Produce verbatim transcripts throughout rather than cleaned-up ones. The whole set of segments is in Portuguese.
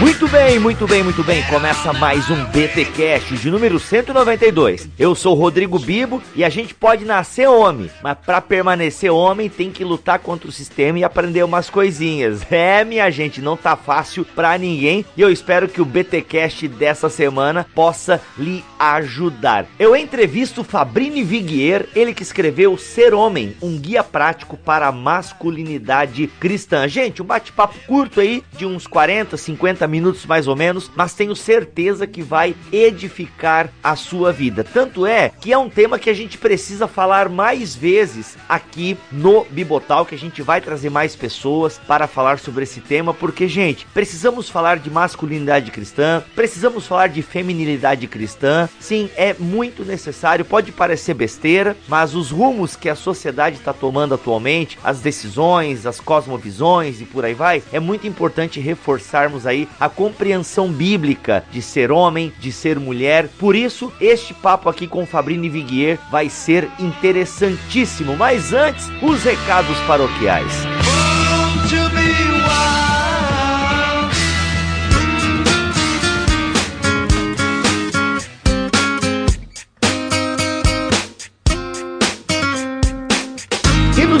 Muito bem, muito bem, muito bem. Começa mais um BTCast de número cento e noventa e dois. Eu sou o Rodrigo Bibo e a gente pode nascer homem, mas para permanecer homem tem que lutar contra o sistema e aprender umas coisinhas. É, minha gente, não tá fácil pra ninguém e eu espero que o BTCast dessa semana possa lhe ajudar. Eu entrevisto Fabrine Viguier, ele que escreveu Ser Homem, um guia prático para a masculinidade cristã. Gente, um bate-papo curto aí de uns quarenta, cinquenta minutos. minutos mais ou menos, mas tenho certeza que vai edificar a sua vida. Tanto é que é um tema que a gente precisa falar mais vezes aqui no Bibotalk, que a gente vai trazer mais pessoas para falar sobre esse tema, porque, gente, precisamos falar de masculinidade cristã, precisamos falar de feminilidade cristã. Sim, é muito necessário, pode parecer besteira, mas os rumos que a sociedade está tomando atualmente, as decisões, as cosmovisões e por aí vai, é muito importante reforçarmos aí a compreensão bíblica de ser homem, de ser mulher. Por isso, este papo aqui com Fabrine Viguier vai ser interessantíssimo. Mas antes, os recados paroquiais.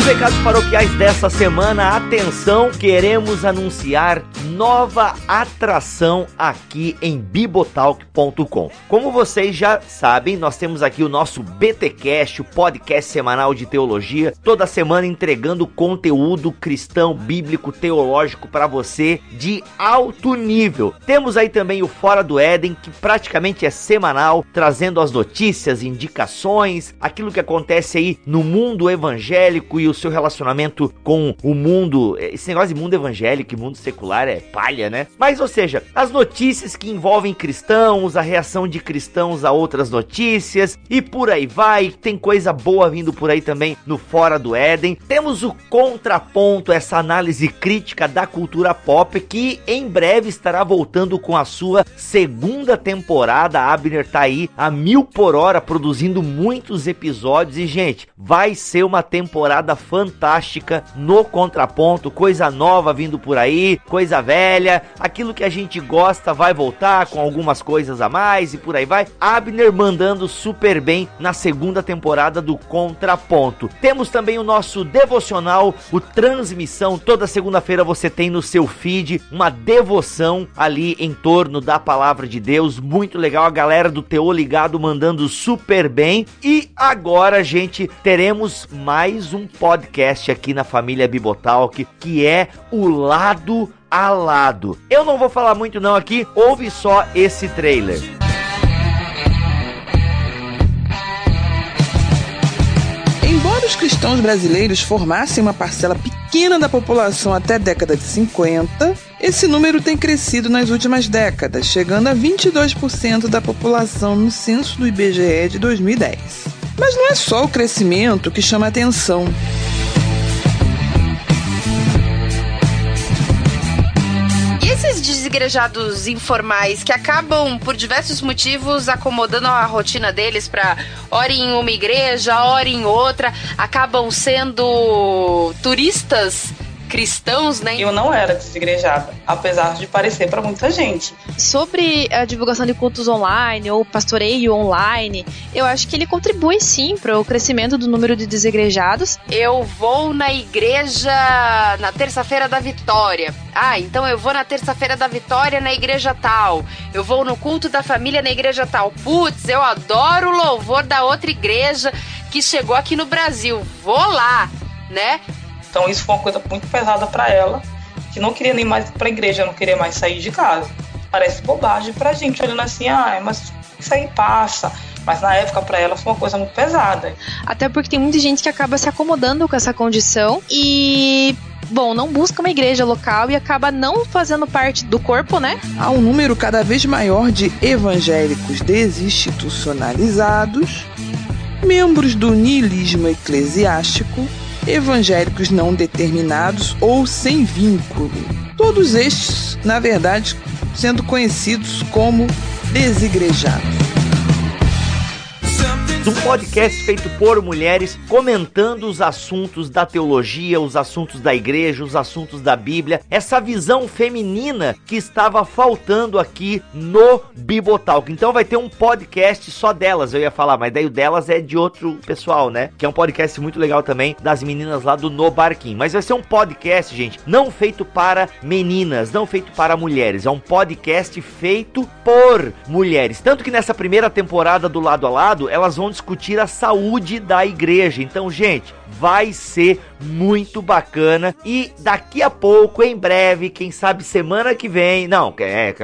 Recados paroquiais dessa semana, atenção, queremos anunciar nova atração aqui em bibotalk ponto com. Como vocês já sabem, nós temos aqui o nosso BTcast, o podcast semanal de teologia, toda semana entregando conteúdo cristão, bíblico, teológico para você de alto nível. Temos aí também o Fora do Éden, que praticamente é semanal, trazendo as notícias, indicações, aquilo que acontece aí no mundo evangélico e os seu relacionamento com o mundo. Esse negócio de mundo evangélico e mundo secular é palha, né? Mas, ou seja, as notícias que envolvem cristãos, a reação de cristãos a outras notícias e por aí vai. Tem coisa boa vindo por aí também no Fora do Éden. Temos o Contraponto, essa análise crítica da cultura pop, que em breve estará voltando com a sua segunda temporada. A Abner tá aí a mil por hora, produzindo muitos episódios e, gente, vai ser uma temporada fantástica no Contraponto, coisa nova vindo por aí, coisa velha, aquilo que a gente gosta vai voltar com algumas coisas a mais e por aí vai. Abner mandando super bem na segunda temporada do Contraponto. Temos também o nosso devocional, o Transmissão, toda segunda-feira você tem no seu feed uma devoção ali em torno da palavra de Deus, muito legal, a galera do Teô Ligado mandando super bem. E agora, gente, teremos mais um podcast podcast aqui na família Bibotalk, que é o Lado a Lado. Eu não vou falar muito não aqui, ouve só esse trailer. Embora os cristãos brasileiros formassem uma parcela pequena da população até a década de cinquenta, esse número tem crescido nas últimas décadas, chegando a vinte e dois por cento da população no censo do I B G E de dois mil e dez. Mas não é só o crescimento que chama atenção. Esses desigrejados informais que acabam, por diversos motivos, acomodando a rotina deles para hora em uma igreja, hora em outra, acabam sendo turistas cristãos, né? Eu não era desigrejada, apesar de parecer para muita gente. Sobre a divulgação de cultos online ou pastoreio online, eu acho que ele contribui sim para o crescimento do número de desigrejados. Eu vou na igreja na terça-feira da Vitória. Ah, então eu vou na terça-feira da Vitória na igreja tal. Eu vou no culto da família na igreja tal. Putz, eu adoro o louvor da outra igreja que chegou aqui no Brasil. Vou lá, né? Então isso foi uma coisa muito pesada para ela, que não queria nem mais ir para a igreja, não queria mais sair de casa. Parece bobagem para a gente, olhando assim, ah, mas isso aí passa. Mas na época para ela foi uma coisa muito pesada. Até porque tem muita gente que acaba se acomodando com essa condição e, bom, não busca uma igreja local e acaba não fazendo parte do corpo, né? Há um número cada vez maior de evangélicos desinstitucionalizados, membros do niilismo eclesiástico, evangélicos não determinados ou sem vínculo. Todos estes, na verdade, sendo conhecidos como desigrejados. um podcast feito por mulheres, comentando os assuntos da teologia, os assuntos da igreja, os assuntos da Bíblia, essa visão feminina que estava faltando aqui no Bibotalk. Então vai ter um podcast só delas, eu ia falar, mas daí o delas é de outro pessoal, né? Que é um podcast muito legal também, das meninas lá do No Barquinho. Mas vai ser um podcast, gente, não feito para meninas, não feito para mulheres, é um podcast feito por mulheres. Tanto que nessa primeira temporada do Lado a Lado, elas vão discutir a saúde da igreja. Então, gente, vai ser muito bacana. E daqui a pouco, em breve, quem sabe semana que vem... Não, é...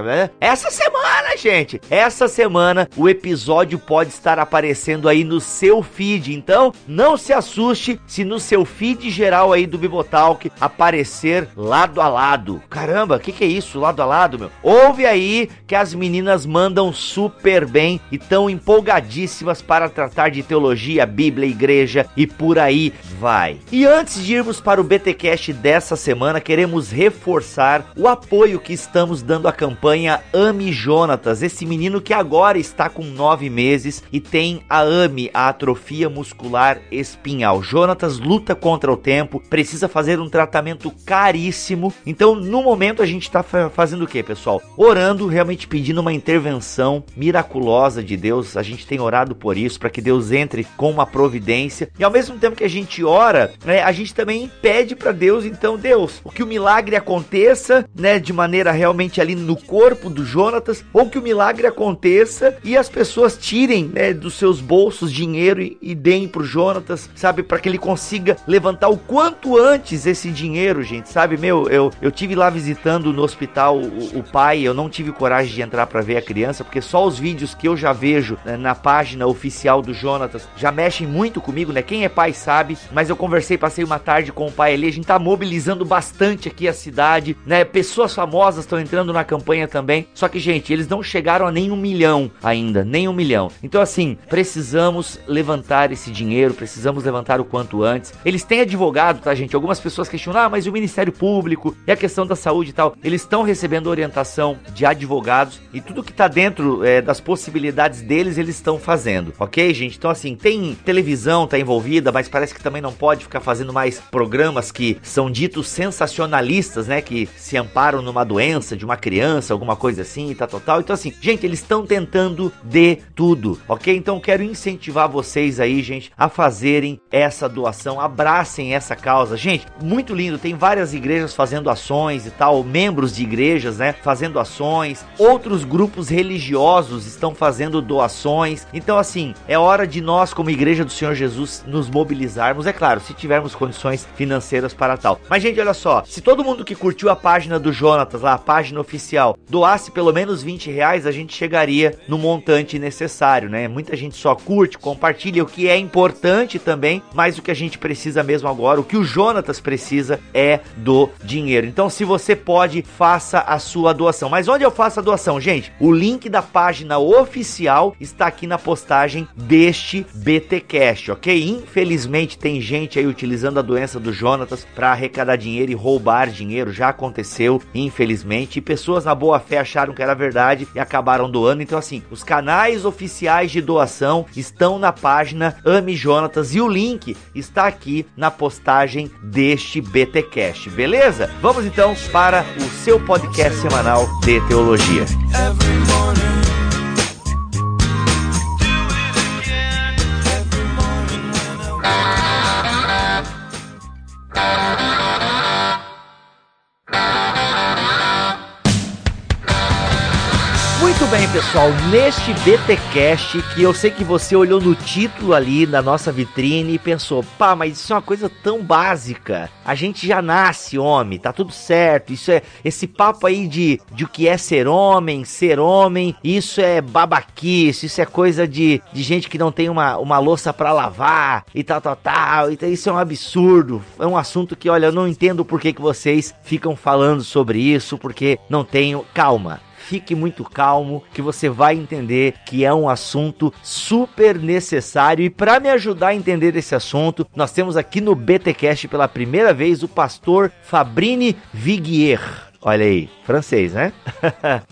Essa semana, gente! Essa semana o episódio pode estar aparecendo aí no seu feed. Então, não se assuste se no seu feed geral aí do Bibotalk aparecer Lado a Lado. Caramba, o que, que é isso? Lado a Lado, meu? Ouve aí que as meninas mandam super bem e estão empolgadíssimas para tratar de teologia, Bíblia, igreja e por aí vai. E antes de irmos para o BTcast dessa semana, queremos reforçar o apoio que estamos dando à campanha Ame Jonatas, esse menino que agora está com nove meses e tem a A M E, a atrofia muscular espinhal. Jonatas luta contra o tempo, precisa fazer um tratamento caríssimo. Então, no momento, a gente está fazendo o que, pessoal? Orando, realmente pedindo uma intervenção miraculosa de Deus. A gente tem orado por isso, para que Deus entre com uma providência. E ao mesmo tempo que a gente ora, né, a gente também pede para Deus, então, Deus, que o milagre aconteça, né, de maneira realmente ali no corpo do Jonatas, ou que o milagre aconteça e as pessoas tirem, né, dos seus bolsos dinheiro e, e deem pro Jonatas, sabe, para que ele consiga levantar o quanto antes esse dinheiro, gente, sabe, meu, eu, eu tive lá visitando no hospital o, o pai, eu não tive coragem de entrar para ver a criança, porque só os vídeos que eu já vejo, né, na página oficial do Jonatas já mexem muito comigo, né, quem é pai sabe, mas eu conversei, passei uma tarde com o pai ali, a gente tá mobilizando bastante aqui a cidade, né, pessoas famosas estão entrando na campanha também, só que, gente, eles não chegaram a nem um milhão ainda, nem um milhão, então, assim, precisamos levantar esse dinheiro, precisamos levantar o quanto antes, eles têm advogado, tá, gente, algumas pessoas questionam, ah, mas o Ministério Público e a questão da saúde e tal, eles estão recebendo orientação de advogados e tudo que tá dentro é, das possibilidades deles, eles estão fazendo, ok, gente? Então, assim, tem televisão, tá envolvida, mas parece que também não pode ficar fazendo mais programas que são ditos sensacionalistas, né, que se amparam numa doença de uma criança, alguma coisa assim e tá total, então, assim, gente, eles estão tentando de tudo, ok? Então, quero incentivar vocês aí, gente, a fazerem essa doação, abracem essa causa, gente, muito lindo, tem várias igrejas fazendo ações e tal, membros de igrejas, né, fazendo ações, outros grupos religiosos estão fazendo doações, então, assim, é hora de nós, como igreja do Senhor Jesus, nos mobilizarmos, é claro, se tivermos condições financeiras para tal, mas, gente, olha só, se todo mundo que curtiu a página do Jonatas, lá, a página oficial, doasse pelo menos vinte reais, a gente chegaria no montante necessário, né, muita gente só curte, compartilha, o que é importante também, mas o que a gente precisa mesmo agora, o que o Jonatas precisa é do dinheiro, então, se você pode, faça a sua doação, mas onde eu faço a doação, gente? O link da página oficial está aqui na postagem deste BTcast, ok? Infelizmente tem gente aí utilizando a doença do Jonatas para arrecadar dinheiro e roubar dinheiro, já aconteceu, infelizmente, e pessoas na boa fé acharam que era verdade e acabaram doando, então, assim, os canais oficiais de doação estão na página Ame Jonatas e o link está aqui na postagem deste BTcast, beleza? Vamos então para o seu podcast semanal de teologia. Muito bem, pessoal, neste BTcast, que eu sei que você olhou no título ali da nossa vitrine e pensou, pá, mas isso é uma coisa tão básica, a gente já nasce homem, tá tudo certo, isso é, esse papo aí de, de o que é ser homem, ser homem, isso é babaquice, isso é coisa de, de gente que não tem uma, uma louça pra lavar e tal, tal, tal, então isso é um absurdo, é um assunto que, olha, eu não entendo por que que vocês ficam falando sobre isso, porque não tenho calma. Fique muito calmo que você vai entender que é um assunto super necessário. E para me ajudar a entender esse assunto, nós temos aqui no BTcast pela primeira vez o pastor Fabrine Viguier. Olha aí, francês, né?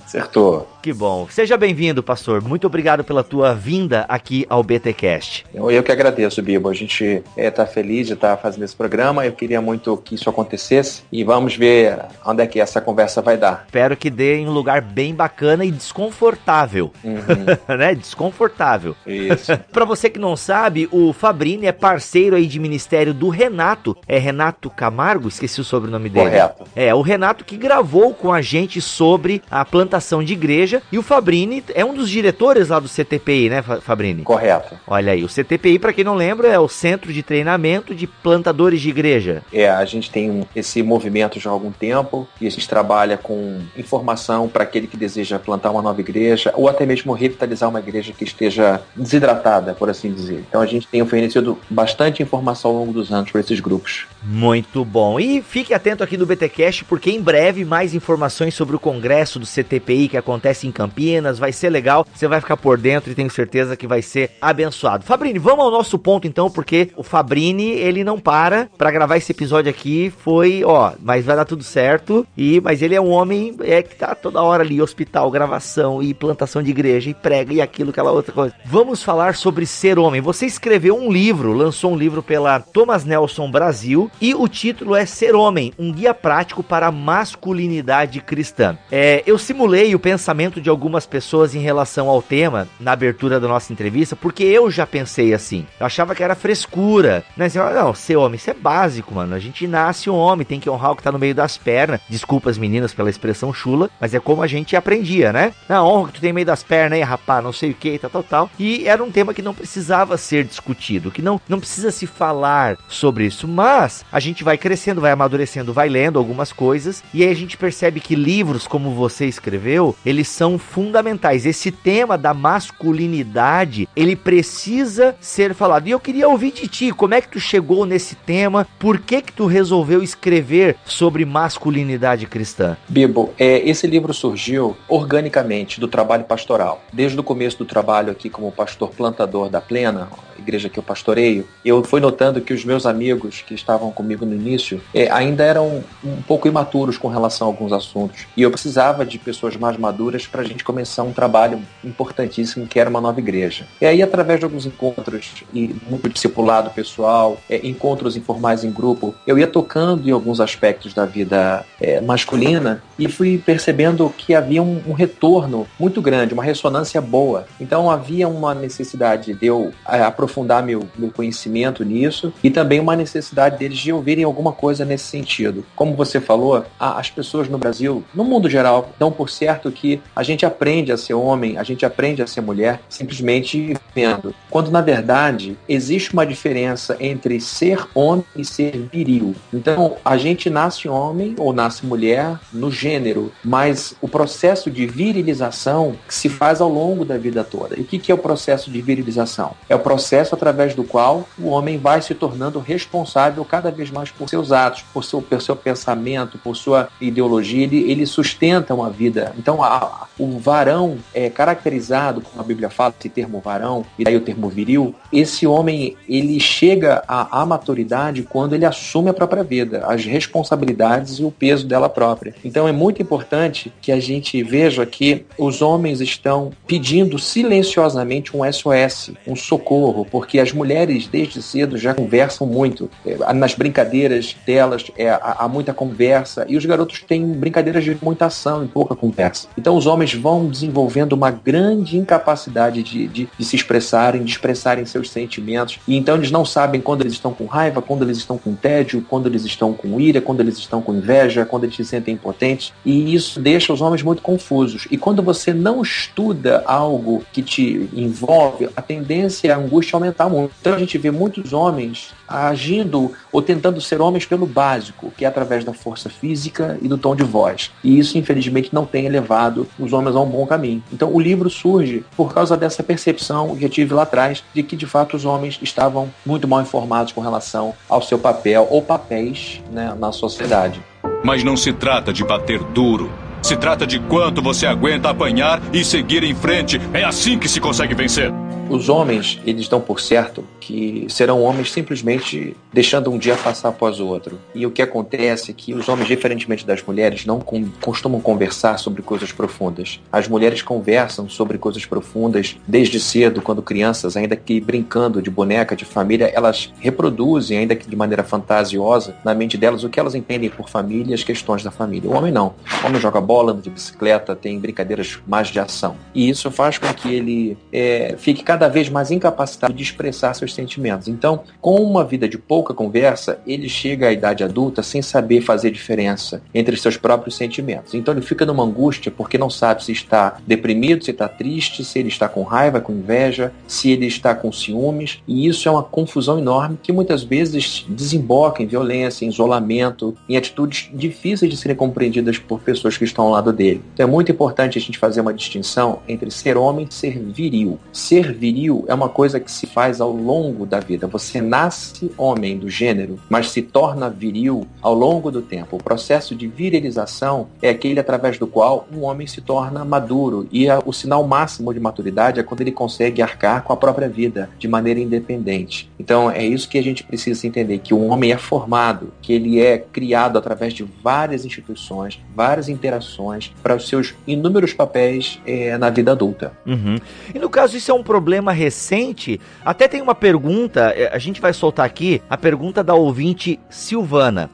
Acertou. Que bom. Seja bem-vindo, pastor. Muito obrigado pela tua vinda aqui ao B T Cast. Eu, eu que agradeço, Bibo. A gente está é, feliz de estar tá fazendo esse programa. Eu queria muito que isso acontecesse e vamos ver onde é que essa conversa vai dar. Espero que dê em um lugar bem bacana e desconfortável. Uhum. Né? Desconfortável. Isso. Para você que não sabe, o Fabrine é parceiro aí de ministério do Renato. É Renato Camargo? Esqueci o sobrenome dele. Correto. É, o Renato que gravou com a gente sobre a plantação de igreja. E o Fabrine é um dos diretores lá do C T P I, né, Fabrine? Correto. Olha aí, o C T P I, para quem não lembra, é o Centro de Treinamento de Plantadores de Igreja. É, a gente tem esse movimento já há algum tempo e a gente trabalha com informação para aquele que deseja plantar uma nova igreja ou até mesmo revitalizar uma igreja que esteja desidratada, por assim dizer. Então a gente tem oferecido bastante informação ao longo dos anos para esses grupos. Muito bom. E fique atento aqui do B T Cast, porque em breve mais informações sobre o congresso do C T P I que acontece em Campinas, vai ser legal, você vai ficar por dentro e tenho certeza que vai ser abençoado. Fabrine, vamos ao nosso ponto então, porque o Fabrine, ele não para pra gravar esse episódio aqui, foi, ó, mas vai dar tudo certo, e, mas ele é um homem é, que tá toda hora ali, hospital, gravação e plantação de igreja, e prega, e aquilo, aquela outra coisa. Vamos falar sobre ser homem. Você escreveu um livro, lançou um livro pela Thomas Nelson Brasil, e o título é Ser Homem, um guia prático para a masculinidade cristã. É, eu simulei o pensamento de algumas pessoas em relação ao tema na abertura da nossa entrevista, porque eu já pensei assim, eu achava que era frescura, né, assim, não, ser homem, isso é básico, mano, a gente nasce um homem, tem que honrar o que tá no meio das pernas, desculpa as meninas pela expressão chula, mas é como a gente aprendia, né, não, honra o que tu tem no meio das pernas, hein, rapaz, não sei o que, tal, tal, tal, e era um tema que não precisava ser discutido, que não, não precisa se falar sobre isso, mas a gente vai crescendo, vai amadurecendo, vai lendo algumas coisas, e aí a gente percebe que livros como você escreveu, eles são são fundamentais. Esse tema da masculinidade, ele precisa ser falado. E eu queria ouvir de ti, como é que tu chegou nesse tema? Por que que tu resolveu escrever sobre masculinidade cristã? Bibo, é, esse livro surgiu organicamente do trabalho pastoral. Desde o começo do trabalho aqui como pastor plantador da Plena, igreja que eu pastoreio, eu fui notando que os meus amigos que estavam comigo no início é, ainda eram um pouco imaturos com relação a alguns assuntos. E eu precisava de pessoas mais maduras para a gente começar um trabalho importantíssimo que era uma nova igreja. E aí, através de alguns encontros e muito discipulado pessoal, é, encontros informais em grupo, eu ia tocando em alguns aspectos da vida é, masculina e fui percebendo que havia um, um retorno muito grande, uma ressonância boa. Então, havia uma necessidade de eu é, aprofundar fundar meu, meu conhecimento nisso e também uma necessidade deles de ouvirem alguma coisa nesse sentido. Como você falou, a, as pessoas no Brasil, no mundo geral, dão por certo que a gente aprende a ser homem, a gente aprende a ser mulher, simplesmente vendo. Quando, na verdade, existe uma diferença entre ser homem e ser viril. Então, a gente nasce homem ou nasce mulher no gênero, mas o processo de virilização se faz ao longo da vida toda. E o que, que é o processo de virilização? É o processo através do qual o homem vai se tornando responsável cada vez mais por seus atos, por seu, por seu pensamento, por sua ideologia, ele, ele sustenta uma vida. Então, a, a, o varão é caracterizado, como a Bíblia fala, esse termo varão, e daí o termo viril, esse homem, ele chega à, à maturidade quando ele assume a própria vida, as responsabilidades e o peso dela própria. Então, é muito importante que a gente veja que os homens estão pedindo silenciosamente um S O S, um socorro, porque as mulheres desde cedo já conversam muito. Nas brincadeiras delas é, há muita conversa e os garotos têm brincadeiras de muita ação e pouca conversa. Então os homens vão desenvolvendo uma grande incapacidade de, de, de se expressarem, de expressarem seus sentimentos. E então eles não sabem quando eles estão com raiva, quando eles estão com tédio, quando eles estão com ira, quando eles estão com inveja, quando eles se sentem impotentes. E isso deixa os homens muito confusos. E quando você não estuda algo que te envolve, a tendência é a angústia aumentar muito. Então a gente vê muitos homens agindo ou tentando ser homens pelo básico, que é através da força física e do tom de voz. E isso, infelizmente, não tem levado os homens a um bom caminho. Então o livro surge por causa dessa percepção que eu tive lá atrás de que, de fato, os homens estavam muito mal informados com relação ao seu papel ou papéis, né, na sociedade. Mas não se trata de bater duro. Se trata de quanto você aguenta apanhar e seguir em frente. É assim que se consegue vencer. Os homens, eles dão por certo que serão homens simplesmente deixando um dia passar após o outro. E o que acontece é que os homens, diferentemente das mulheres, não com, costumam conversar sobre coisas profundas. As mulheres conversam sobre coisas profundas desde cedo, quando crianças, ainda que brincando de boneca, de família, elas reproduzem, ainda que de maneira fantasiosa, na mente delas o que elas entendem por família e as questões da família. O homem não. O homem joga bola, anda de bicicleta, tem brincadeiras mais de ação. E isso faz com que ele é, fique cada vez mais incapacitado de expressar seus sentimentos. Então, com uma vida de pouca conversa, ele chega à idade adulta sem saber fazer diferença entre seus próprios sentimentos. Então, ele fica numa angústia porque não sabe se está deprimido, se está triste, se ele está com raiva, com inveja, se ele está com ciúmes. E isso é uma confusão enorme que muitas vezes desemboca em violência, em isolamento, em atitudes difíceis de serem compreendidas por pessoas que estão ao lado dele. Então, é muito importante a gente fazer uma distinção entre ser homem e ser viril. Ser viril é uma coisa que se faz ao longo da vida. Você nasce homem do gênero, mas se torna viril ao longo do tempo. O processo de virilização é aquele através do qual um homem se torna maduro, e a, o sinal máximo de maturidade é quando ele consegue arcar com a própria vida de maneira independente. Então é isso que a gente precisa entender, que um homem é formado, que ele é criado através de várias instituições, várias interações para os seus inúmeros papéis é, na vida adulta. Uhum. E no caso isso é um problema recente, até tem uma pergunta, a gente vai soltar aqui, a pergunta da ouvinte Silvana.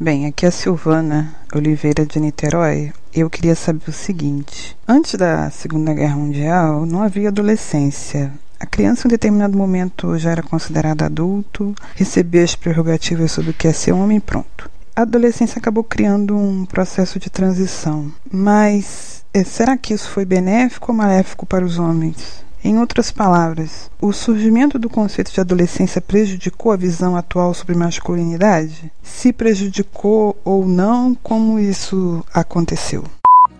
Bem, aqui é a Silvana Oliveira de Niterói. Eu queria saber o seguinte, antes da Segunda Guerra Mundial não havia adolescência. A criança em determinado momento já era considerada adulto, recebia as prerrogativas sobre o que é ser homem e pronto. A adolescência acabou criando um processo de transição, mas será que isso foi benéfico ou maléfico para os homens? Em outras palavras, o surgimento do conceito de adolescência prejudicou a visão atual sobre masculinidade? Se prejudicou ou não, como isso aconteceu?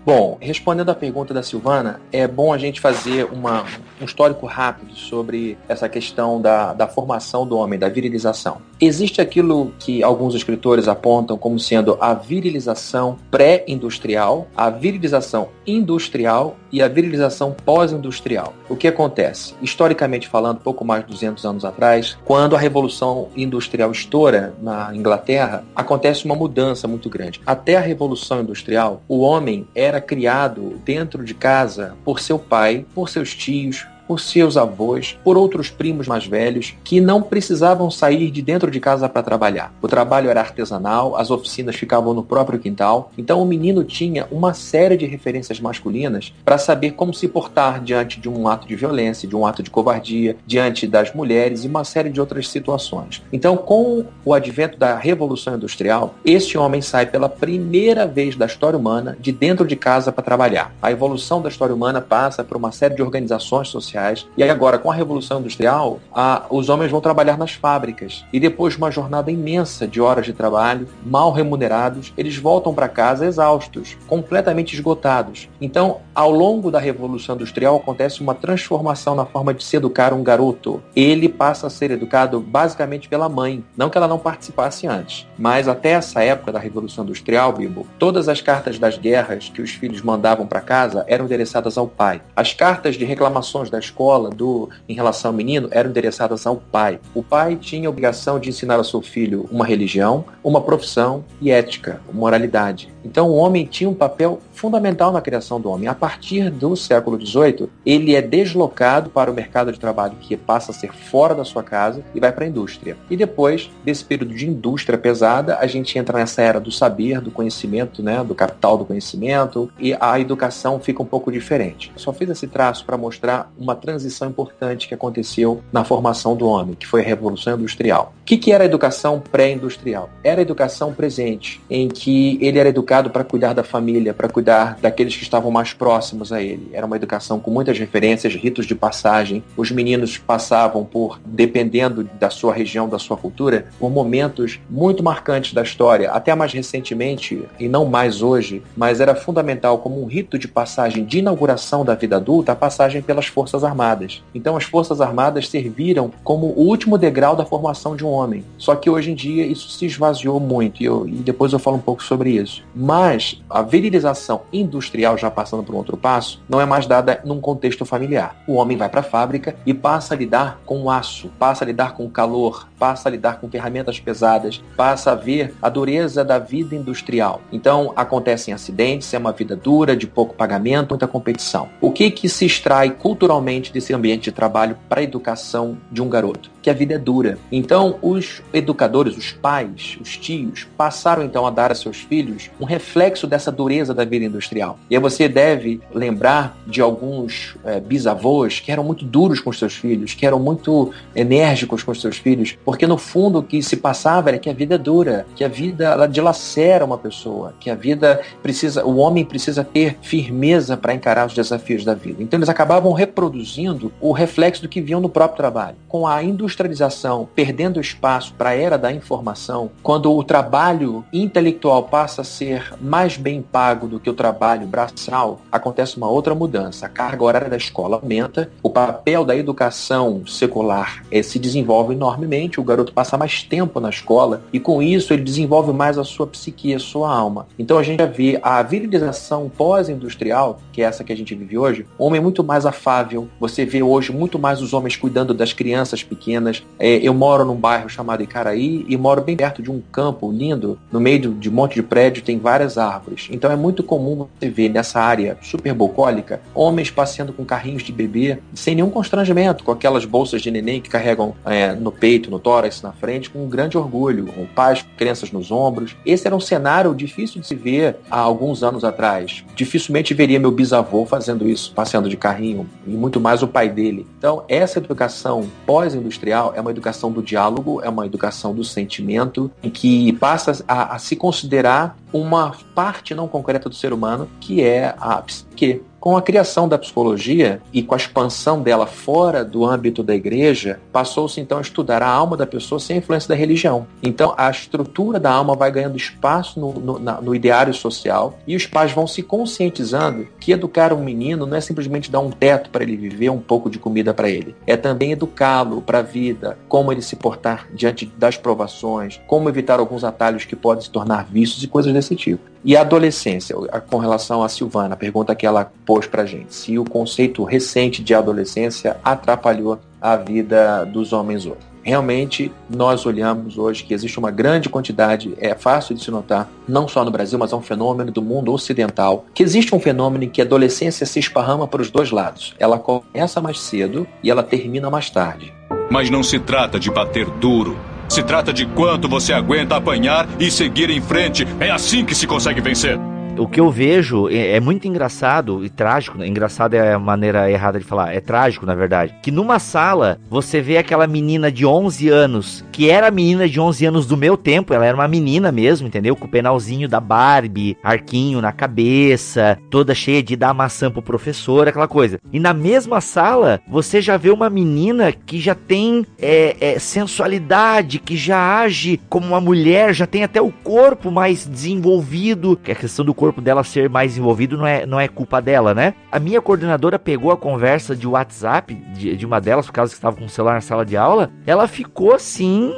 Bom, respondendo à pergunta da Silvana, é bom a gente fazer uma, um histórico rápido sobre essa questão da, da formação do homem, da virilização. Existe aquilo que alguns escritores apontam como sendo a virilização pré-industrial, a virilização industrial e a virilização pós-industrial. O que acontece? Historicamente falando, pouco mais de duzentos anos atrás, quando a Revolução Industrial estoura na Inglaterra, acontece uma mudança muito grande. Até a Revolução Industrial, o homem é era criado dentro de casa por seu pai, por seus tios, por seus avós, por outros primos mais velhos, que não precisavam sair de dentro de casa para trabalhar. O trabalho era artesanal, as oficinas ficavam no próprio quintal, então o menino tinha uma série de referências masculinas para saber como se portar diante de um ato de violência, de um ato de covardia, diante das mulheres e uma série de outras situações. Então, com o advento da Revolução Industrial, esse homem sai pela primeira vez da história humana de dentro de casa para trabalhar. A evolução da história humana passa por uma série de organizações sociais. E aí agora, com a Revolução Industrial, a, os homens vão trabalhar nas fábricas. E depois de uma jornada imensa de horas de trabalho, mal remunerados, eles voltam para casa exaustos, completamente esgotados. Então, ao longo da Revolução Industrial, acontece uma transformação na forma de se educar um garoto. Ele passa a ser educado basicamente pela mãe. Não que ela não participasse antes, mas até essa época da Revolução Industrial, Bibo, todas as cartas das guerras que os filhos mandavam para casa eram endereçadas ao pai. As cartas de reclamações das escola do, em relação ao menino eram endereçadas ao pai. O pai tinha a obrigação de ensinar ao seu filho uma religião, uma profissão e ética, moralidade. Então o homem tinha um papel fundamental na criação do homem. A partir do século dezoito, ele é deslocado para o mercado de trabalho, que passa a ser fora da sua casa e vai para a indústria. E depois desse período de indústria pesada, a gente entra nessa era do saber, do conhecimento, né, do capital do conhecimento, e a educação fica um pouco diferente. Só fiz esse traço para mostrar uma transição importante que aconteceu na formação do homem, que foi a Revolução Industrial. O que, que era a educação pré-industrial? Era a educação presente, em que ele era educado para cuidar da família, para cuidar daqueles que estavam mais próximos a ele. Era uma educação com muitas referências, ritos de passagem. Os meninos passavam por, dependendo da sua região, da sua cultura, por momentos muito marcantes da história, até mais recentemente, e não mais hoje, mas era fundamental como um rito de passagem, de inauguração da vida adulta, a passagem pelas forças armadas. Então as forças armadas serviram como o último degrau da formação de um homem. Só que hoje em dia isso se esvaziou muito, e, eu, e depois eu falo um pouco sobre isso. Mas a virilização industrial, já passando por um outro passo, não é mais dada num contexto familiar. O homem vai para a fábrica e passa a lidar com aço, passa a lidar com calor, passa a lidar com ferramentas pesadas, passa a ver a dureza da vida industrial. Então, acontecem acidentes, é uma vida dura, de pouco pagamento, muita competição. O que que se extrai culturalmente desse ambiente de trabalho para a educação de um garoto? Que a vida é dura. Então, os educadores, os pais, os tios, passaram então a dar a seus filhos um reflexo dessa dureza da vida industrial. E aí você deve lembrar de alguns é, bisavôs que eram muito duros com os seus filhos, que eram muito enérgicos com os seus filhos, porque no fundo o que se passava era que a vida é dura, que a vida ela dilacera uma pessoa, que a vida precisa, o homem precisa ter firmeza para encarar os desafios da vida. Então eles acabavam reproduzindo o reflexo do que viam no próprio trabalho. Com a industrialização perdendo espaço para a era da informação, quando o trabalho intelectual passa a ser mais bem pago do que o trabalho braçal, acontece uma outra mudança. A carga horária da escola aumenta, o papel da educação secular eh, se desenvolve enormemente, o garoto passa mais tempo na escola e com isso ele desenvolve mais a sua psique, a sua alma. Então a gente já vê a virilização pós-industrial, que é essa que a gente vive hoje, o homem muito mais afável, você vê hoje muito mais os homens cuidando das crianças pequenas. Eh, eu moro num bairro chamado Icaraí e moro bem perto de um campo lindo, no meio de um monte de prédio, tem várias árvores. Então é muito comum você ver nessa área super bucólica, homens passeando com carrinhos de bebê, sem nenhum constrangimento, com aquelas bolsas de neném que carregam é, no peito, no tórax, na frente, com um grande orgulho, com pais, crianças nos ombros. Esse era um cenário difícil de se ver há alguns anos atrás. Dificilmente veria meu bisavô fazendo isso, passeando de carrinho, e muito mais o pai dele. Então, essa educação pós-industrial é uma educação do diálogo, é uma educação do sentimento, em que passa a, a se considerar uma parte não concreta do ser humano, que é a psique. Com a criação da psicologia e com a expansão dela fora do âmbito da igreja, passou-se então a estudar a alma da pessoa sem a influência da religião. Então a estrutura da alma vai ganhando espaço no, no, na, no ideário social e os pais vão se conscientizando que educar um menino não é simplesmente dar um teto para ele viver, um pouco de comida para ele. É também educá-lo para a vida, como ele se portar diante das provações, como evitar alguns atalhos que podem se tornar vícios e coisas desse tipo. E a adolescência, com relação a Silvana, a pergunta que ela pôs pra gente, se o conceito recente de adolescência atrapalhou a vida dos homens hoje. Realmente, nós olhamos hoje que existe uma grande quantidade, é fácil de se notar, não só no Brasil, mas é um fenômeno do mundo ocidental, que existe um fenômeno em que a adolescência se esparrama para os dois lados. Ela começa mais cedo e ela termina mais tarde. Mas não se trata de bater duro. Se trata de quanto você aguenta apanhar e seguir em frente. É assim que se consegue vencer. O que eu vejo é, é muito engraçado e trágico. Engraçado é a maneira errada de falar. É trágico, na verdade. Que numa sala, você vê aquela menina de onze anos, que era a menina de onze anos do meu tempo. Ela era uma menina mesmo, entendeu? Com o penalzinho da Barbie, arquinho na cabeça, toda cheia de dar maçã pro professor, aquela coisa. E na mesma sala, você já vê uma menina que já tem é, é, sensualidade, que já age como uma mulher, já tem até o corpo mais desenvolvido. Que a questão do corpo corpo dela ser mais envolvido não é, não é culpa dela, né? A minha coordenadora pegou a conversa de WhatsApp de, de uma delas, por causa que estava com o celular na sala de aula, ela ficou assim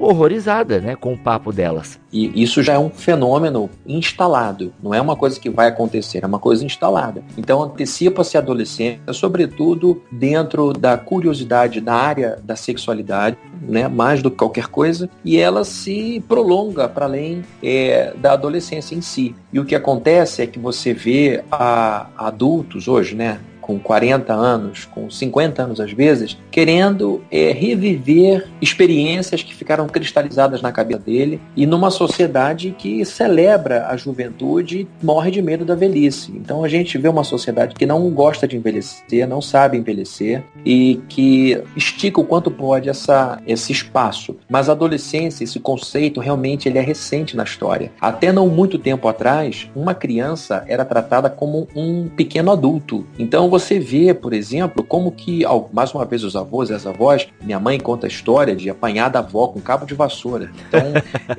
horrorizada, né, com o papo delas. E isso já é um fenômeno instalado, não é uma coisa que vai acontecer, é uma coisa instalada. Então antecipa-se a adolescência, sobretudo dentro da curiosidade da área da sexualidade, né, mais do que qualquer coisa, e ela se prolonga para além é, da adolescência em si. E o que acontece é que você vê a, a adultos hoje, né, com quarenta anos, com cinquenta anos às vezes, querendo é, reviver experiências que ficaram cristalizadas na cabeça dele, e numa sociedade que celebra a juventude e morre de medo da velhice. Então a gente vê uma sociedade que não gosta de envelhecer, não sabe envelhecer, e que estica o quanto pode essa, esse espaço. Mas a adolescência, esse conceito, realmente ele é recente na história. Até não muito tempo atrás, uma criança era tratada como um pequeno adulto. Então você você vê, por exemplo, como que, mais uma vez, os avós e as avós, minha mãe conta a história de apanhar da avó com cabo de vassoura. Então,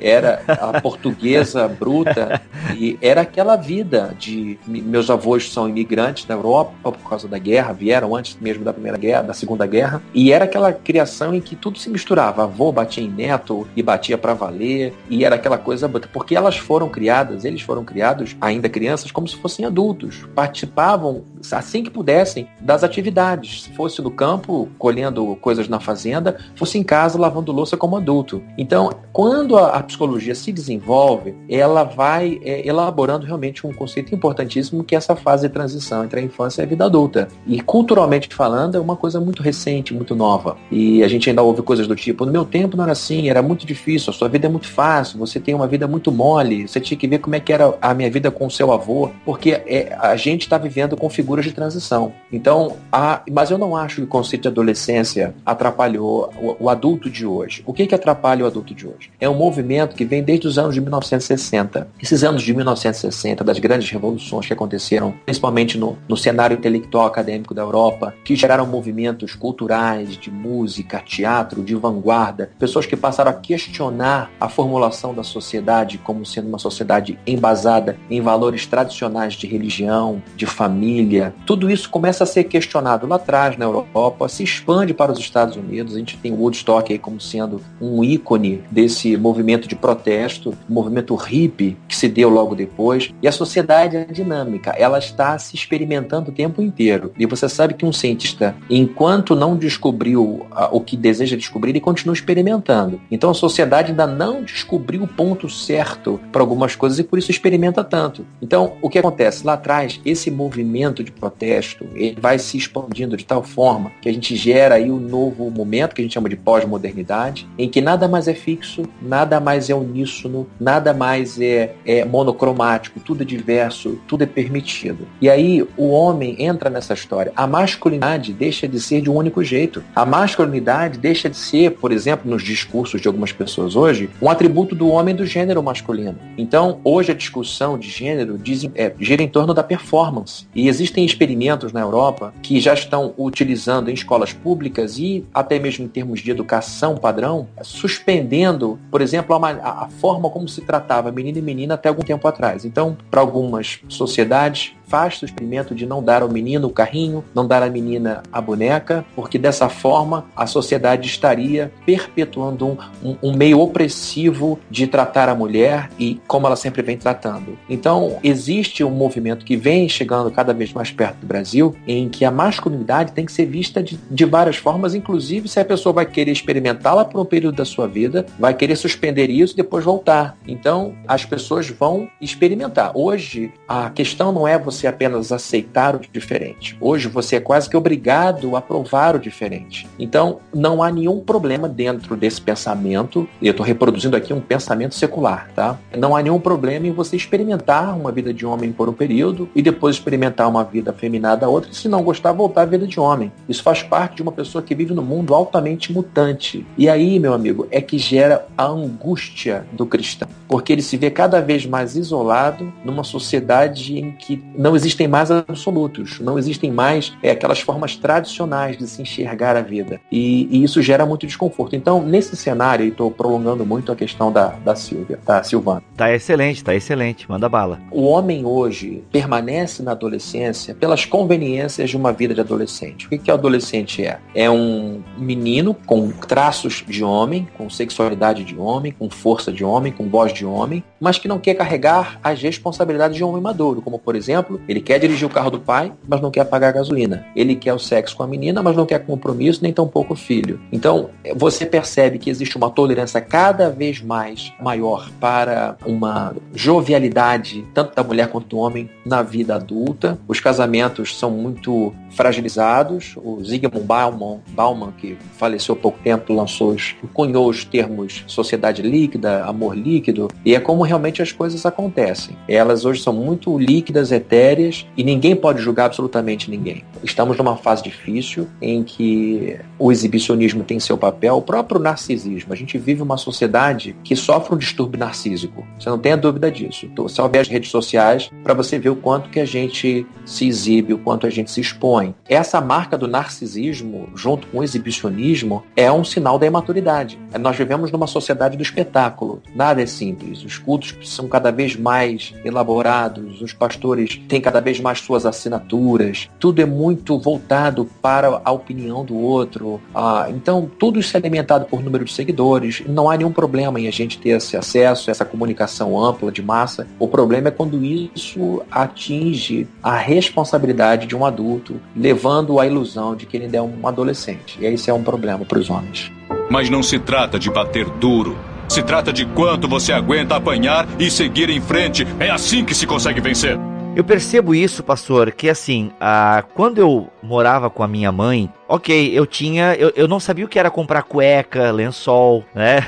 era a portuguesa bruta e era aquela vida de... Meus avós são imigrantes da Europa por causa da guerra, vieram antes mesmo da Primeira Guerra, da Segunda Guerra, e era aquela criação em que tudo se misturava. A avó batia em neto e batia pra valer, e era aquela coisa bruta, porque elas foram criadas, eles foram criados, ainda crianças, como se fossem adultos. Participavam, assim que pudessem, das atividades. Se fosse no campo, colhendo coisas na fazenda, fosse em casa, lavando louça como adulto. Então, quando a, a psicologia se desenvolve, ela vai é, elaborando realmente um conceito importantíssimo, que é essa fase de transição entre a infância e a vida adulta. E, culturalmente falando, é uma coisa muito recente, muito nova. E a gente ainda ouve coisas do tipo, no meu tempo não era assim, era muito difícil, a sua vida é muito fácil, você tem uma vida muito mole, você tinha que ver como é que era a minha vida com o seu avô, porque é, a gente está vivendo com figuras de transição. Então, a, mas eu não acho que o conceito de adolescência atrapalhou o, o adulto de hoje. O que que atrapalha o adulto de hoje? É um movimento que vem desde os anos de mil novecentos e sessenta. Esses anos de mil novecentos e sessenta, das grandes revoluções que aconteceram, principalmente no, no cenário intelectual acadêmico da Europa, que geraram movimentos culturais, de música, teatro, de vanguarda, pessoas que passaram a questionar a formulação da sociedade como sendo uma sociedade embasada em valores tradicionais de religião, de família. Tudo isso começa a ser questionado lá atrás na Europa, se expande para os Estados Unidos. A gente tem o Woodstock aí como sendo um ícone desse movimento de protesto, movimento hippie que se deu logo depois. E a sociedade é dinâmica, ela está se experimentando o tempo inteiro. E você sabe que um cientista, enquanto não descobriu o que deseja descobrir, ele continua experimentando. Então a sociedade ainda não descobriu o ponto certo para algumas coisas e por isso experimenta tanto. Então o que acontece? Lá atrás, esse movimento de protesto, ele vai se expandindo de tal forma que a gente gera aí um novo momento que a gente chama de pós-modernidade, em que nada mais é fixo, nada mais é uníssono, nada mais é, é monocromático, tudo é diverso, tudo é permitido. E aí o homem entra nessa história. A masculinidade deixa de ser de um único jeito. A masculinidade deixa de ser, por exemplo, nos discursos de algumas pessoas hoje, um atributo do homem do gênero masculino. Então, hoje a discussão de gênero diz, é, gira em torno da performance. E existem experimentos na Europa que já estão utilizando em escolas públicas e até mesmo em termos de educação padrão, suspendendo, por exemplo, a, a forma como se tratava menino e menina até algum tempo atrás. Então, para algumas sociedades, faz o experimento de não dar ao menino o carrinho, não dar à menina a boneca, porque dessa forma a sociedade estaria perpetuando um, um, um meio opressivo de tratar a mulher e como ela sempre vem tratando. Então, existe um movimento que vem chegando cada vez mais perto do Brasil, em que a masculinidade tem que ser vista de, de várias formas, inclusive se a pessoa vai querer experimentá-la por um período da sua vida, vai querer suspender isso e depois voltar. Então, as pessoas vão experimentar. Hoje, a questão não é você Você apenas aceitar o diferente. Hoje você é quase que obrigado a provar o diferente. Então não há nenhum problema dentro desse pensamento, e eu estou reproduzindo aqui um pensamento secular, tá? Não há nenhum problema em você experimentar uma vida de homem por um período e depois experimentar uma vida afeminada a outra, e se não gostar, voltar à vida de homem. Isso faz parte de uma pessoa que vive num mundo altamente mutante. E aí, meu amigo, é que gera a angústia do cristão, porque ele se vê cada vez mais isolado numa sociedade em que não Não existem mais absolutos, não existem mais é, aquelas formas tradicionais de se enxergar a vida. E, e isso gera muito desconforto. Então, nesse cenário, e estou prolongando muito a questão da, da Silvia, tá, Silvana? Tá excelente, tá excelente. Manda bala. O homem hoje permanece na adolescência pelas conveniências de uma vida de adolescente. O que, que o adolescente é? É um menino com traços de homem, com sexualidade de homem, com força de homem, com voz de homem, mas que não quer carregar as responsabilidades de um homem maduro, como, por exemplo, ele quer dirigir o carro do pai, mas não quer pagar a gasolina. Ele quer o sexo com a menina, mas não quer compromisso, nem tampouco o filho. Então, você percebe que existe uma tolerância cada vez mais maior para uma jovialidade, tanto da mulher quanto do homem, na vida adulta. Os casamentos são muito fragilizados. O Zygmunt Bauman, Bauman, que faleceu há pouco tempo, lançou, cunhou os termos sociedade líquida, amor líquido, e é como realmente as coisas acontecem. Elas hoje são muito líquidas, eternas, e ninguém pode julgar absolutamente ninguém. Estamos numa fase difícil em que o exibicionismo tem seu papel, o próprio narcisismo. A gente vive uma sociedade que sofre um distúrbio narcísico. Você não tem a dúvida disso. Então, só vê as redes sociais para você ver o quanto que a gente se exibe, o quanto a gente se expõe. Essa marca do narcisismo, junto com o exibicionismo, é um sinal da imaturidade. Nós vivemos numa sociedade do espetáculo. Nada é simples. Os cultos são cada vez mais elaborados, os pastores têm cada vez mais suas assinaturas, tudo é muito muito voltado para a opinião do outro. Ah, então, tudo isso é alimentado por número de seguidores. Não há nenhum problema em a gente ter esse acesso, essa comunicação ampla de massa. O problema é quando isso atinge a responsabilidade de um adulto, levando à ilusão de que ele ainda é um adolescente. E esse é um problema para os homens. Mas não se trata de bater duro. Se trata de quanto você aguenta apanhar e seguir em frente. É assim que se consegue vencer. Eu percebo isso, pastor, que assim, ah, quando eu morava com a minha mãe, ok, eu tinha, eu, eu não sabia o que era comprar cueca, lençol, né,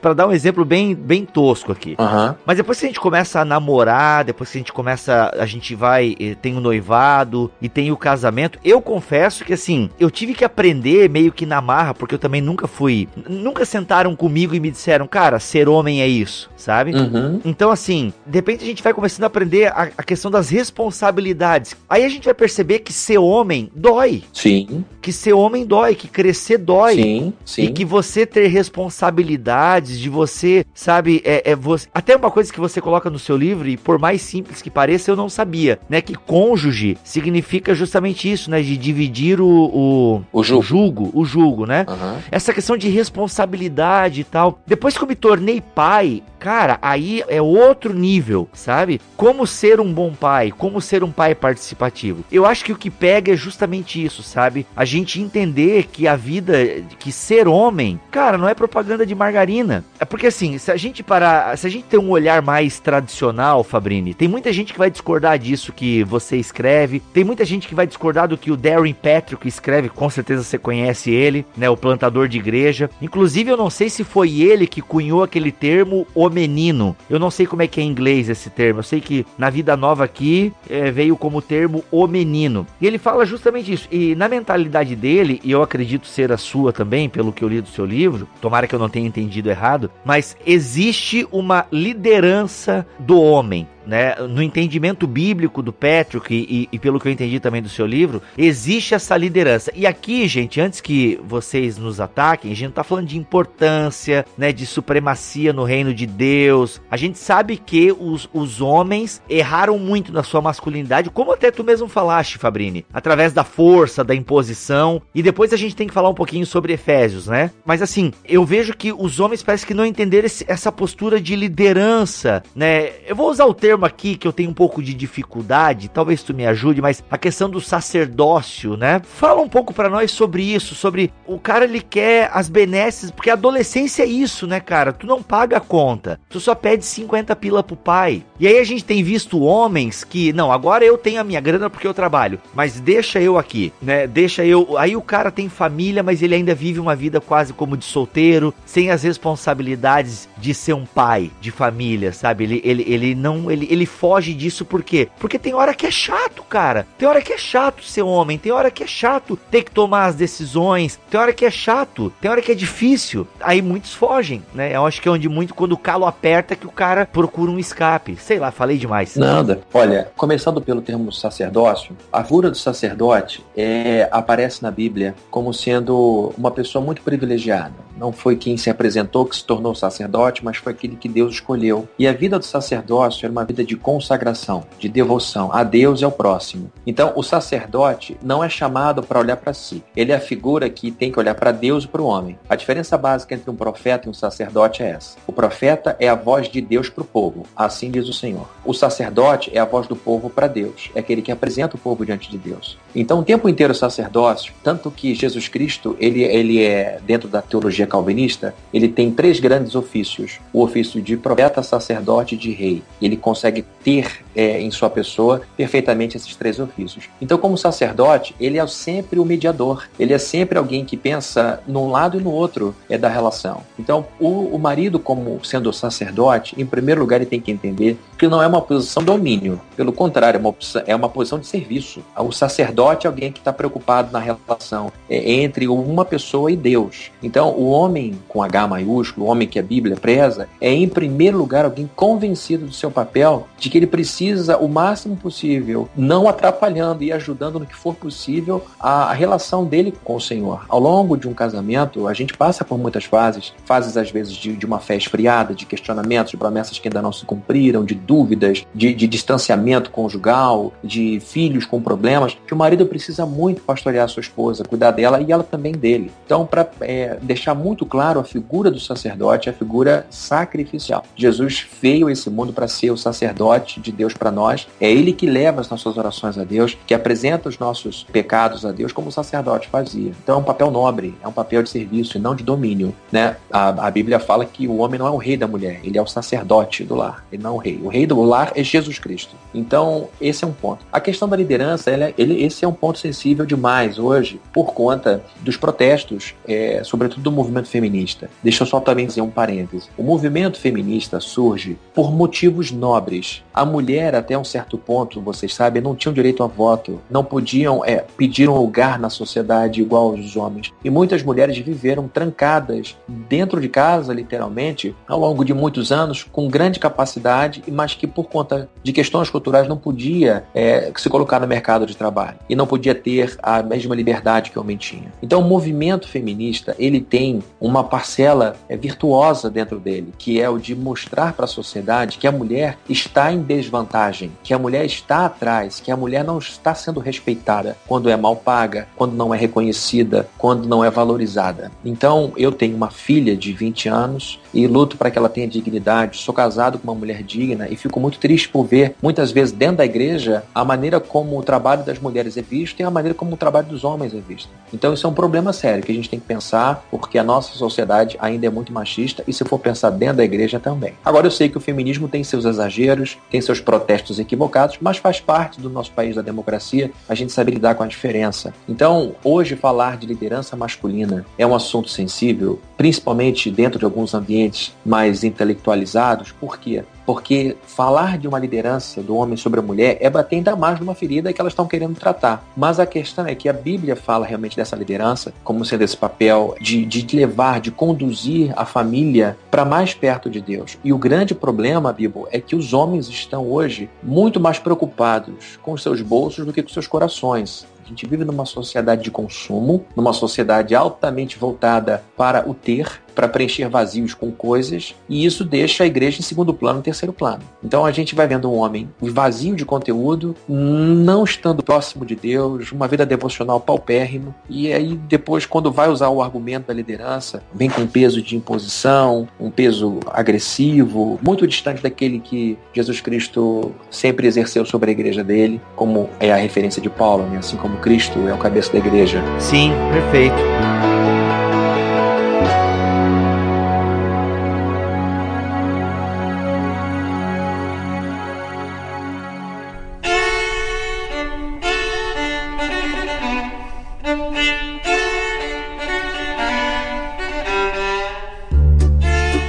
pra dar um exemplo bem, bem tosco aqui. Uhum. Mas depois que a gente começa a namorar, depois que a gente começa, a gente vai, tem o noivado e tem o casamento, eu confesso que assim, eu tive que aprender meio que na marra, porque eu também nunca fui, nunca sentaram comigo e me disseram, cara, ser homem é isso, sabe? Uhum. Então assim, de repente a gente vai começando a aprender a, a questão da as responsabilidades. Aí a gente vai perceber que ser homem dói. Sim. Que ser homem dói, que crescer dói. Sim, sim. E que você ter responsabilidades, de você, sabe, é, é você... Até uma coisa que você coloca no seu livro, e por mais simples que pareça, eu não sabia, né? Que cônjuge significa justamente isso, né? De dividir o... O, o, jugo. o jugo. O jugo, né? Uhum. Essa questão de responsabilidade e tal. Depois que eu me tornei pai, cara, aí é outro nível, sabe? Como ser um bom pai, como ser um pai participativo. Eu acho que o que pega é justamente isso, sabe? A gente entender que a vida, que ser homem, cara, não é propaganda de margarina. É porque assim, se a gente parar, se a gente tem um olhar mais tradicional, Fabrine, tem muita gente que vai discordar disso que você escreve, tem muita gente que vai discordar do que o Darren Patrick escreve, com certeza você conhece ele, né? O plantador de igreja. Inclusive, eu não sei se foi ele que cunhou aquele termo, o menino. Eu não sei como é que é em inglês esse termo. Eu sei que na vida nova aqui que é, veio como termo o menino. E ele fala justamente isso. E na mentalidade dele, e eu acredito ser a sua também, pelo que eu li do seu livro, tomara que eu não tenha entendido errado, mas existe uma liderança do homem. Né? No entendimento bíblico do Patrick e, e pelo que eu entendi também do seu livro, existe essa liderança. E aqui, gente, antes que vocês nos ataquem, a gente não tá falando de importância, né, de supremacia no reino de Deus. A gente sabe que os, os homens erraram muito na sua masculinidade, como até tu mesmo falaste, Fabrine, através da força, da imposição. E depois a gente tem que falar um pouquinho sobre Efésios, né? Mas assim, eu vejo que os homens parece que não entenderam esse, essa postura de liderança, né? Eu vou usar o termo aqui que eu tenho um pouco de dificuldade, talvez tu me ajude, mas a questão do sacerdócio, né? Fala um pouco pra nós sobre isso, sobre o cara, ele quer as benesses, porque a adolescência é isso, né, cara? Tu não paga a conta, tu só pede cinquenta pila pro pai. E aí a gente tem visto homens que, não, agora eu tenho a minha grana porque eu trabalho, mas deixa eu aqui, né? Deixa eu... Aí o cara tem família, mas ele ainda vive uma vida quase como de solteiro, sem as responsabilidades de ser um pai de família, sabe? Ele, ele, ele não... Ele Ele foge disso por quê? Porque tem hora que é chato, cara. Tem hora que é chato ser homem. Tem hora que é chato ter que tomar as decisões. Tem hora que é chato. Tem hora que é difícil. Aí muitos fogem, né? Eu acho que é onde muito, quando o calo aperta, que o cara procura um escape. Sei lá, falei demais. Nada. Olha, começando pelo termo sacerdócio, a figura do sacerdote é, aparece na Bíblia como sendo uma pessoa muito privilegiada. Não foi quem se apresentou que se tornou sacerdote, mas foi aquele que Deus escolheu. E a vida do sacerdócio era uma vida de consagração, de devoção a Deus e ao próximo. Então, o sacerdote não é chamado para olhar para si. Ele é a figura que tem que olhar para Deus e para o homem. A diferença básica entre um profeta e um sacerdote é essa. O profeta é a voz de Deus para o povo, assim diz o Senhor. O sacerdote é a voz do povo para Deus, é aquele que apresenta o povo diante de Deus. Então, o tempo inteiro o sacerdócio, tanto que Jesus Cristo, ele, ele é, dentro da teologia calvinista, ele tem três grandes ofícios. ofícios, o ofício de profeta, sacerdote e de rei. Ele consegue ter é, em sua pessoa perfeitamente esses três ofícios. Então, como sacerdote, ele é sempre o mediador. Ele é sempre alguém que pensa num lado e no outro é, da relação. Então, o, o marido, como sendo sacerdote, em primeiro lugar, ele tem que entender que não é uma posição de domínio. Pelo contrário, é uma, é uma posição de serviço. O sacerdote é alguém que está preocupado na relação é, entre uma pessoa e Deus. Então, o homem com H maiúsculo, o homem que a Bíblia preza, é em primeiro lugar alguém convencido do seu papel, de que ele precisa o máximo possível, não atrapalhando e ajudando no que for possível a, a relação dele com o Senhor. Ao longo de um casamento, a gente passa por muitas fases, fases às vezes de, de uma fé esfriada, de questionamentos, de promessas que ainda não se cumpriram, de dúvidas, de, de distanciamento conjugal, de filhos com problemas, que o marido precisa muito pastorear a sua esposa, cuidar dela e ela também dele. Então, para é, deixar muito claro, a figura do sacerdote é a figura sacrificial. Jesus veio a esse mundo para ser o sacerdote de Deus para nós. É ele que leva as nossas orações a Deus, que apresenta os nossos pecados a Deus, como o sacerdote fazia. Então, é um papel nobre, é um papel de serviço e não de domínio, né? A, a Bíblia fala que o homem não é o rei da mulher, ele é o sacerdote do lar, ele não é o rei. O rei do lar é Jesus Cristo. Então, esse é um ponto. A questão da liderança, ele, ele, esse é um ponto sensível demais hoje, por conta dos protestos, é, sobretudo do movimento feminista. Deixa eu só também dizer um parêntese. O movimento feminista surge por motivos nobres. A mulher, até um certo ponto, vocês sabem, não tinha direito a voto, não podiam é, pedir um lugar na sociedade igual aos homens. E muitas mulheres viveram trancadas dentro de casa, literalmente, ao longo de muitos anos, com grande capacidade, mas que por conta de questões culturais não podia é, se colocar no mercado de trabalho e não podia ter a mesma liberdade que o homem tinha. Então, o movimento feminista, ele tem uma parcela é, virtuosa dentro dele, que é o de mostrar para a sociedade que a mulher está em desvantagem, que a mulher está atrás, que a mulher não está sendo respeitada quando é mal paga, quando não é reconhecida, quando não é valorizada. Então, eu tenho uma filha de vinte anos e luto para que ela tenha dignidade, sou casado com uma mulher digna e fico muito triste por ver, muitas vezes dentro da igreja, a maneira como o trabalho das mulheres é visto e a maneira como o trabalho dos homens é visto. Então, isso é um problema sério que a gente tem que pensar, porque a nossa sociedade ainda é muito machista e se for pensar dentro da igreja também. Agora, eu sei que o feminismo tem seus exageros, tem seus protestos equivocados, mas faz parte do nosso país, da democracia, a gente sabe lidar com a diferença. Então, hoje, falar de liderança masculina é um assunto sensível, principalmente dentro de alguns ambientes mais intelectualizados. Por quê? Porque falar de uma liderança do homem sobre a mulher é bater ainda mais numa ferida que elas estão querendo tratar. Mas a questão é que a Bíblia fala realmente dessa liderança como sendo esse papel de, de levar, de conduzir a família para mais perto de Deus. E o grande problema, Bibo, é que os homens estão hoje muito mais preocupados com os seus bolsos do que com os seus corações. A gente vive numa sociedade de consumo, numa sociedade altamente voltada para o ter, para preencher vazios com coisas, e isso deixa a igreja em segundo plano, terceiro plano. Então a gente vai vendo um homem vazio de conteúdo, não estando próximo de Deus, uma vida devocional paupérrima, e aí depois, quando vai usar o argumento da liderança, vem com um peso de imposição, um peso agressivo, muito distante daquele que Jesus Cristo sempre exerceu sobre a igreja dele, como é a referência de Paulo, né? Assim como Cristo é o cabeça da igreja. Sim, perfeito.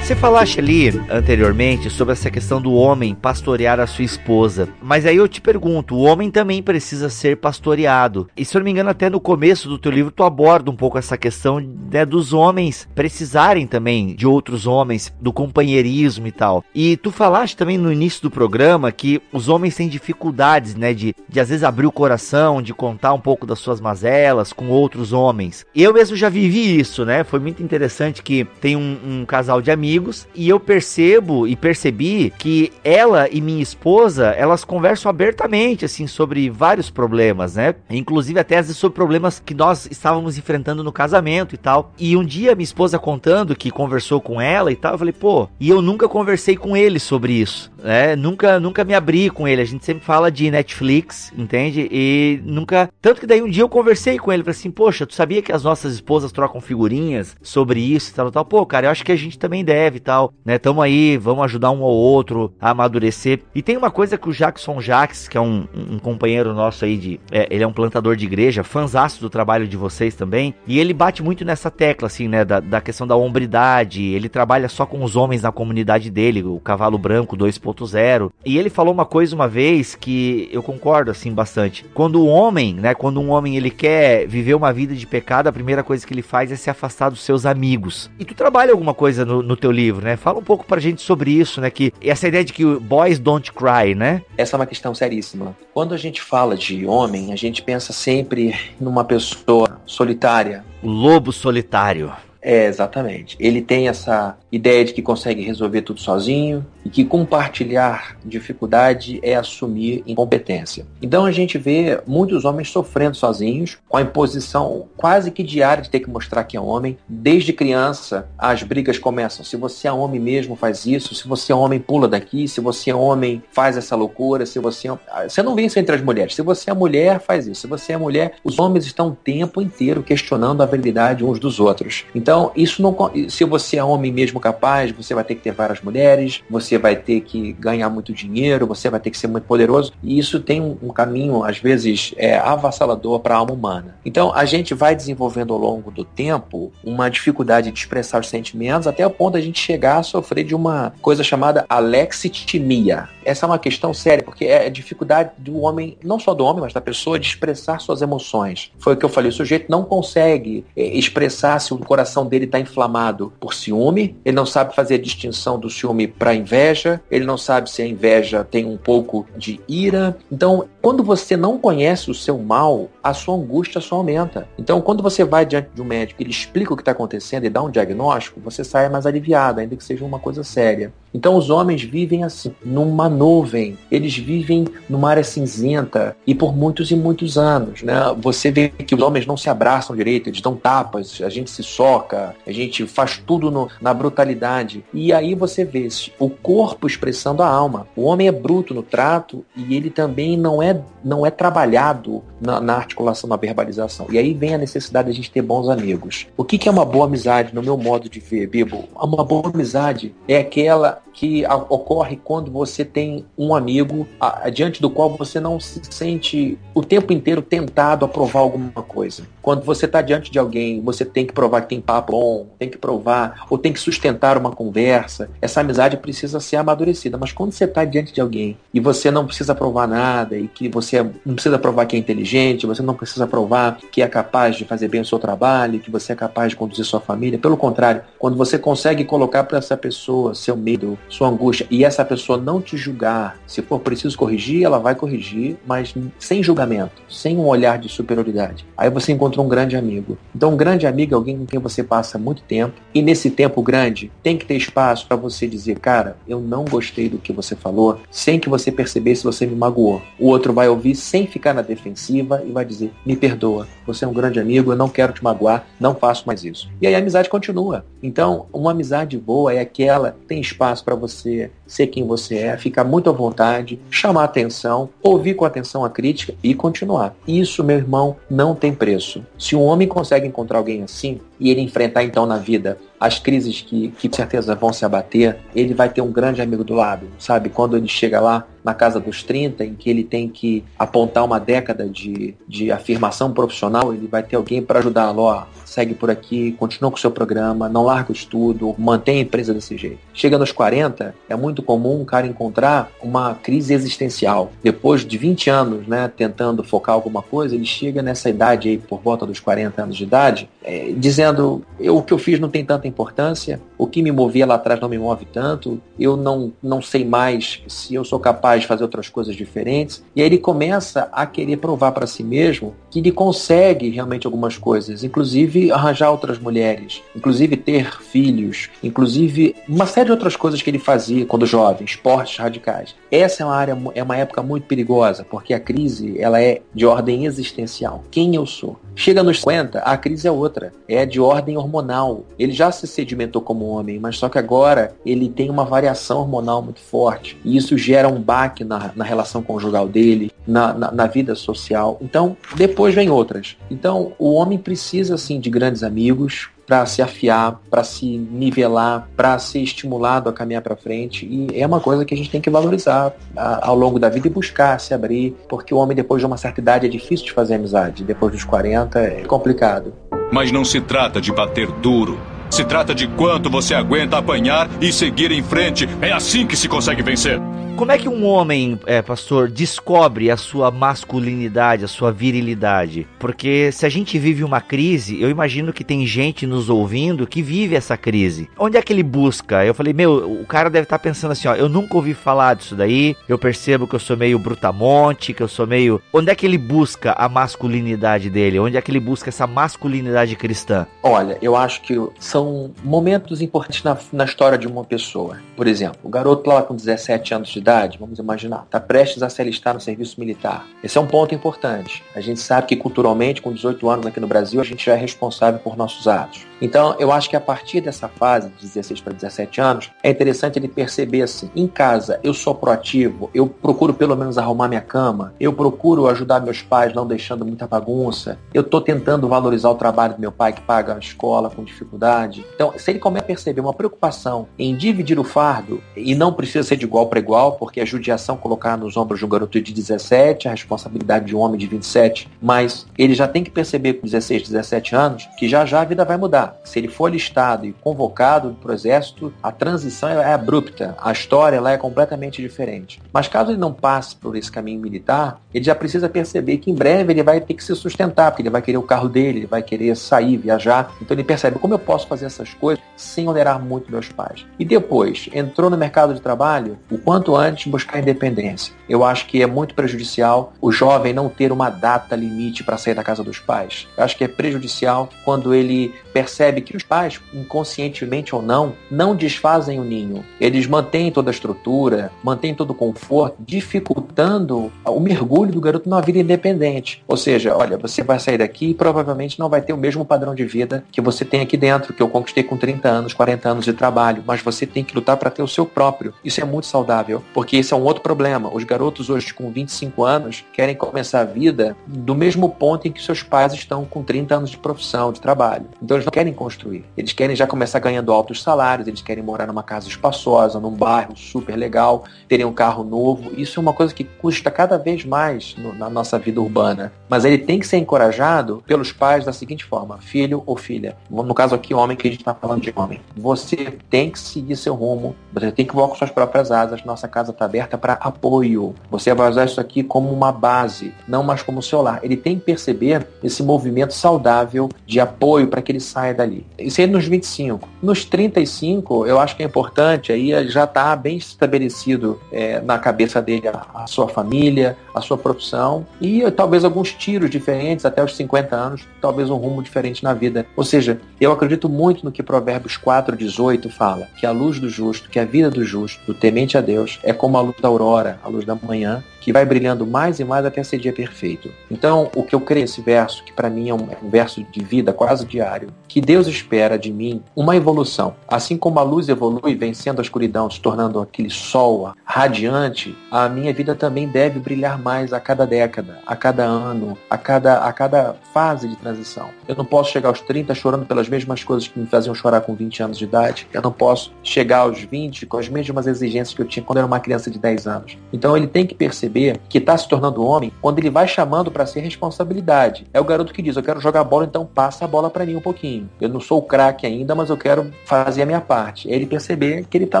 Você falaste ali anteriormente sobre essa questão do homem pastorear a sua esposa, mas aí eu te pergunto, o homem também precisa ser pastoreado, e se eu não me engano até no começo do teu livro tu aborda um pouco essa questão, né, dos homens precisarem também de outros homens, do companheirismo e tal, e tu falaste também no início do programa que os homens têm dificuldades, né, de, de às vezes abrir o coração, de contar um pouco das suas mazelas com outros homens. Eu mesmo já vivi isso, né, foi muito interessante que tem um, um casal de amigos, e eu percebo e percebi que ela e minha esposa, elas conversam abertamente, assim, sobre vários problemas, né? Inclusive até às vezes sobre problemas que nós estávamos enfrentando no casamento e tal. E um dia minha esposa contando que conversou com ela e tal, eu falei, pô, e eu nunca conversei com ele sobre isso, né? Nunca, nunca me abri com ele. A gente sempre fala de Netflix, entende? E nunca... Tanto que daí um dia eu conversei com ele, falei assim, poxa, tu sabia que as nossas esposas trocam figurinhas sobre isso e tal, tal? Pô, cara, eu acho que a gente também deve escreve e tal, né? Tamo aí, vamos ajudar um ao outro a amadurecer. E tem uma coisa que o Jackson Jaques, que é um, um companheiro nosso aí, de, é, ele é um plantador de igreja, fãzaço do trabalho de vocês também, e ele bate muito nessa tecla, assim, né, da, da questão da hombridade. Ele trabalha só com os homens na comunidade dele, o Cavalo Branco dois ponto zero, e ele falou uma coisa uma vez que eu concordo, assim, bastante. Quando o homem, né, quando um homem ele quer viver uma vida de pecado, a primeira coisa que ele faz é se afastar dos seus amigos. E tu trabalha alguma coisa no, no teu livro, né? Fala um pouco pra gente sobre isso, né, que essa ideia de que boys don't cry, né? Essa é uma questão seríssima. Quando a gente fala de homem, a gente pensa sempre numa pessoa solitária. O lobo solitário. É, exatamente. Ele tem essa ideia de que consegue resolver tudo sozinho e que compartilhar dificuldade é assumir incompetência. Então a gente vê muitos homens sofrendo sozinhos, com a imposição quase que diária de ter que mostrar que é homem. Desde criança as brigas começam. Se você é homem mesmo, faz isso. Se você é homem, pula daqui. Se você é homem, faz essa loucura. Se você é... Você não vê isso entre as mulheres. Se você é mulher, faz isso. Se você é mulher... Os homens estão o tempo inteiro questionando a habilidade uns dos outros. Então Então, isso não, se você é homem mesmo capaz, você vai ter que ter várias mulheres, você vai ter que ganhar muito dinheiro, você vai ter que ser muito poderoso. E isso tem um, um caminho, às vezes, é, avassalador para a alma humana. Então, a gente vai desenvolvendo ao longo do tempo uma dificuldade de expressar os sentimentos, até o ponto de a gente chegar a sofrer de uma coisa chamada alexitimia. Essa é uma questão séria, porque é a dificuldade do homem, não só do homem, mas da pessoa, de expressar suas emoções. Foi o que eu falei, o sujeito não consegue expressar se o coração dele está inflamado por ciúme, ele não sabe fazer a distinção do ciúme para inveja, ele não sabe se a inveja tem um pouco de ira. Então, quando você não conhece o seu mal, a sua angústia só aumenta. Então, quando você vai diante de um médico, ele explica o que está acontecendo e dá um diagnóstico, você sai mais aliviado, ainda que seja uma coisa séria. Então, os homens vivem assim, numa nuvem, eles vivem numa área cinzenta, e por muitos e muitos anos, né? Você vê que os homens não se abraçam direito, eles dão tapas, a gente se soca, a gente faz tudo no, na brutalidade. E aí você vê o corpo expressando a alma. O homem é bruto no trato e ele também não é, não é trabalhado na, na articulação, na verbalização. E aí vem a necessidade de a gente ter bons amigos. O que, que é uma boa amizade, no meu modo de ver, Bibo? Uma boa amizade é aquela que a, ocorre quando você tem um amigo a, diante do qual você não se sente o tempo inteiro tentado a provar alguma coisa. Quando você está diante de alguém, você tem que provar que tem papo bom, tem que provar, ou tem que sustentar uma conversa. Essa amizade precisa ser amadurecida, mas quando você está diante de alguém e você não precisa provar nada, e que você não precisa provar que é inteligente, você não precisa provar que é capaz de fazer bem o seu trabalho, que você é capaz de conduzir sua família, pelo contrário, quando você consegue colocar para essa pessoa seu medo, sua angústia, e essa pessoa não te julgar, se for preciso corrigir, ela vai corrigir, mas sem julgamento, sem um olhar de superioridade. Aí você encontrou um grande amigo. Então, um grande amigo é alguém com quem você passa muito tempo, e nesse tempo grande tem que ter espaço para você dizer: cara, eu não gostei do que você falou, sem que você percebesse, você me magoou. O outro vai ouvir sem ficar na defensiva e vai dizer: me perdoa, você é um grande amigo, eu não quero te magoar, não faço mais isso. E aí a amizade continua. Então, uma amizade boa é aquela que tem espaço para você ser quem você é, ficar muito à vontade, chamar atenção, ouvir com atenção a crítica e continuar. Isso, meu irmão, não tem preço. Se um homem consegue encontrar alguém assim, e ele enfrentar então na vida as crises que, que com certeza vão se abater, ele vai ter um grande amigo do lado, sabe? Quando ele chega lá na casa dos trinta, em que ele tem que apontar uma década de, de afirmação profissional, ele vai ter alguém para ajudá-lo. Ó, segue por aqui, continua com o seu programa, não larga o estudo, mantém a empresa desse jeito. Chega nos quarenta, é muito comum um cara encontrar uma crise existencial. Depois de vinte anos, né, tentando focar alguma coisa, ele chega nessa idade aí, por volta dos quarenta anos de idade, é, dizendo: eu, o que eu fiz não tem tanta importância, o que me movia lá atrás não me move tanto, eu não, não sei mais se eu sou capaz de fazer outras coisas diferentes. E aí ele começa a querer provar para si mesmo que ele consegue realmente algumas coisas, inclusive arranjar outras mulheres, inclusive ter filhos, inclusive uma série de outras coisas que ele fazia quando jovem, esportes radicais. Essa é uma área, é uma época muito perigosa, porque a crise, ela é de ordem existencial. Quem eu sou? Chega nos cinquenta, a crise é outra, é de ordem hormonal. Ele já se sedimentou como homem, mas só que agora ele tem uma variação hormonal muito forte, e isso gera um baque na, na relação conjugal dele, na, na, na vida social. Então, depois vem outras. Então, o homem precisa, assim, de grandes amigos para se afiar, para se nivelar, para ser estimulado a caminhar para frente. E é uma coisa que a gente tem que valorizar a, ao longo da vida e buscar se abrir, porque o homem, depois de uma certa idade, é difícil de fazer amizade. Depois dos quarenta, é complicado. Mas não se trata de bater duro. Se trata de quanto você aguenta apanhar e seguir em frente. É assim que se consegue vencer. Como é que um homem, é, pastor, descobre a sua masculinidade, a sua virilidade? Porque se a gente vive uma crise, eu imagino que tem gente nos ouvindo que vive essa crise. Onde é que ele busca? Eu falei, meu, o cara deve estar pensando assim, ó, eu nunca ouvi falar disso daí, eu percebo que eu sou meio brutamonte, que eu sou meio... Onde é que ele busca a masculinidade dele? Onde é que ele busca essa masculinidade cristã? Olha, eu acho que são momentos importantes na, na história de uma pessoa. Por exemplo, o garoto lá com dezessete anos de idade, vamos imaginar, está prestes a se alistar no serviço militar. Esse é um ponto importante. A gente sabe que culturalmente, com dezoito anos aqui no Brasil, a gente já é responsável por nossos atos. Então, eu acho que a partir dessa fase, de dezesseis para dezessete anos, é interessante ele perceber assim, em casa eu sou proativo, eu procuro pelo menos arrumar minha cama, eu procuro ajudar meus pais não deixando muita bagunça, eu estou tentando valorizar o trabalho do meu pai que paga a escola com dificuldade. Então, se ele começa a perceber uma preocupação em dividir o fardo, e não precisa ser de igual para igual, porque a judiação colocar nos ombros de um garoto de dezessete, a responsabilidade de um homem de vinte e sete, mas ele já tem que perceber com dezesseis, dezessete anos, que já já a vida vai mudar. Se ele for listado e convocado para o exército, a transição é abrupta, a história lá é completamente diferente. Mas caso ele não passe por esse caminho militar, ele já precisa perceber que em breve ele vai ter que se sustentar, porque ele vai querer o carro dele, ele vai querer sair, viajar. Então ele percebe como eu posso fazer essas coisas sem onerar muito meus pais. E depois, entrou no mercado de trabalho, o quanto antes buscar independência. Eu acho que é muito prejudicial o jovem não ter uma data limite para sair da casa dos pais. Eu acho que é prejudicial quando ele percebe percebe que os pais, inconscientemente ou não, não desfazem o ninho. Eles mantêm toda a estrutura, mantêm todo o conforto, dificultando o mergulho do garoto numa vida independente. Ou seja, olha, você vai sair daqui e provavelmente não vai ter o mesmo padrão de vida que você tem aqui dentro, que eu conquistei com trinta anos, quarenta anos de trabalho, mas você tem que lutar para ter o seu próprio. Isso é muito saudável, porque esse é um outro problema. Os garotos hoje com vinte e cinco anos querem começar a vida do mesmo ponto em que seus pais estão com trinta anos de profissão, de trabalho. Então eles não querem construir. Eles querem já começar ganhando altos salários, eles querem morar numa casa espaçosa, num bairro super legal, terem um carro novo. Isso é uma coisa que custa cada vez mais no, na nossa vida urbana. Mas ele tem que ser encorajado pelos pais da seguinte forma, filho ou filha, no caso aqui homem, que a gente está falando de homem, você tem que seguir seu rumo, você tem que voar com suas próprias asas, nossa casa está aberta para apoio. Você vai usar isso aqui como uma base, não mais como seu lar. Ele tem que perceber esse movimento saudável de apoio para que ele saia dali. Isso aí nos vinte e cinco. Nos trinta e cinco, eu acho que é importante, aí já está bem estabelecido é, na cabeça dele a, a sua família, a sua profissão e talvez alguns tiros diferentes até os cinquenta anos, talvez um rumo diferente na vida. Ou seja, eu acredito muito no que Provérbios quatro, dezoito fala, que a luz do justo, que a vida do justo, do temente a Deus, é como a luz da aurora, a luz da manhã, que vai brilhando mais e mais até ser dia perfeito. Então, o que eu creio nesse verso, que para mim é um, é um verso de vida quase diário, que Deus espera de mim uma evolução. Assim como a luz evolui, vencendo a escuridão, se tornando aquele sol radiante, a minha vida também deve brilhar mais a cada década, a cada ano, a cada, a cada fase de transição. Eu não posso chegar aos trinta chorando pelas mesmas coisas que me faziam chorar com vinte anos de idade. Eu não posso chegar aos vinte com as mesmas exigências que eu tinha quando eu era uma criança de dez anos. Então, ele tem que perceber que está se tornando homem quando ele vai chamando para ser responsabilidade. É o garoto que diz, eu quero jogar bola, então passa a bola para mim um pouquinho. Eu não sou o craque ainda, mas eu quero fazer a minha parte. É ele perceber que ele está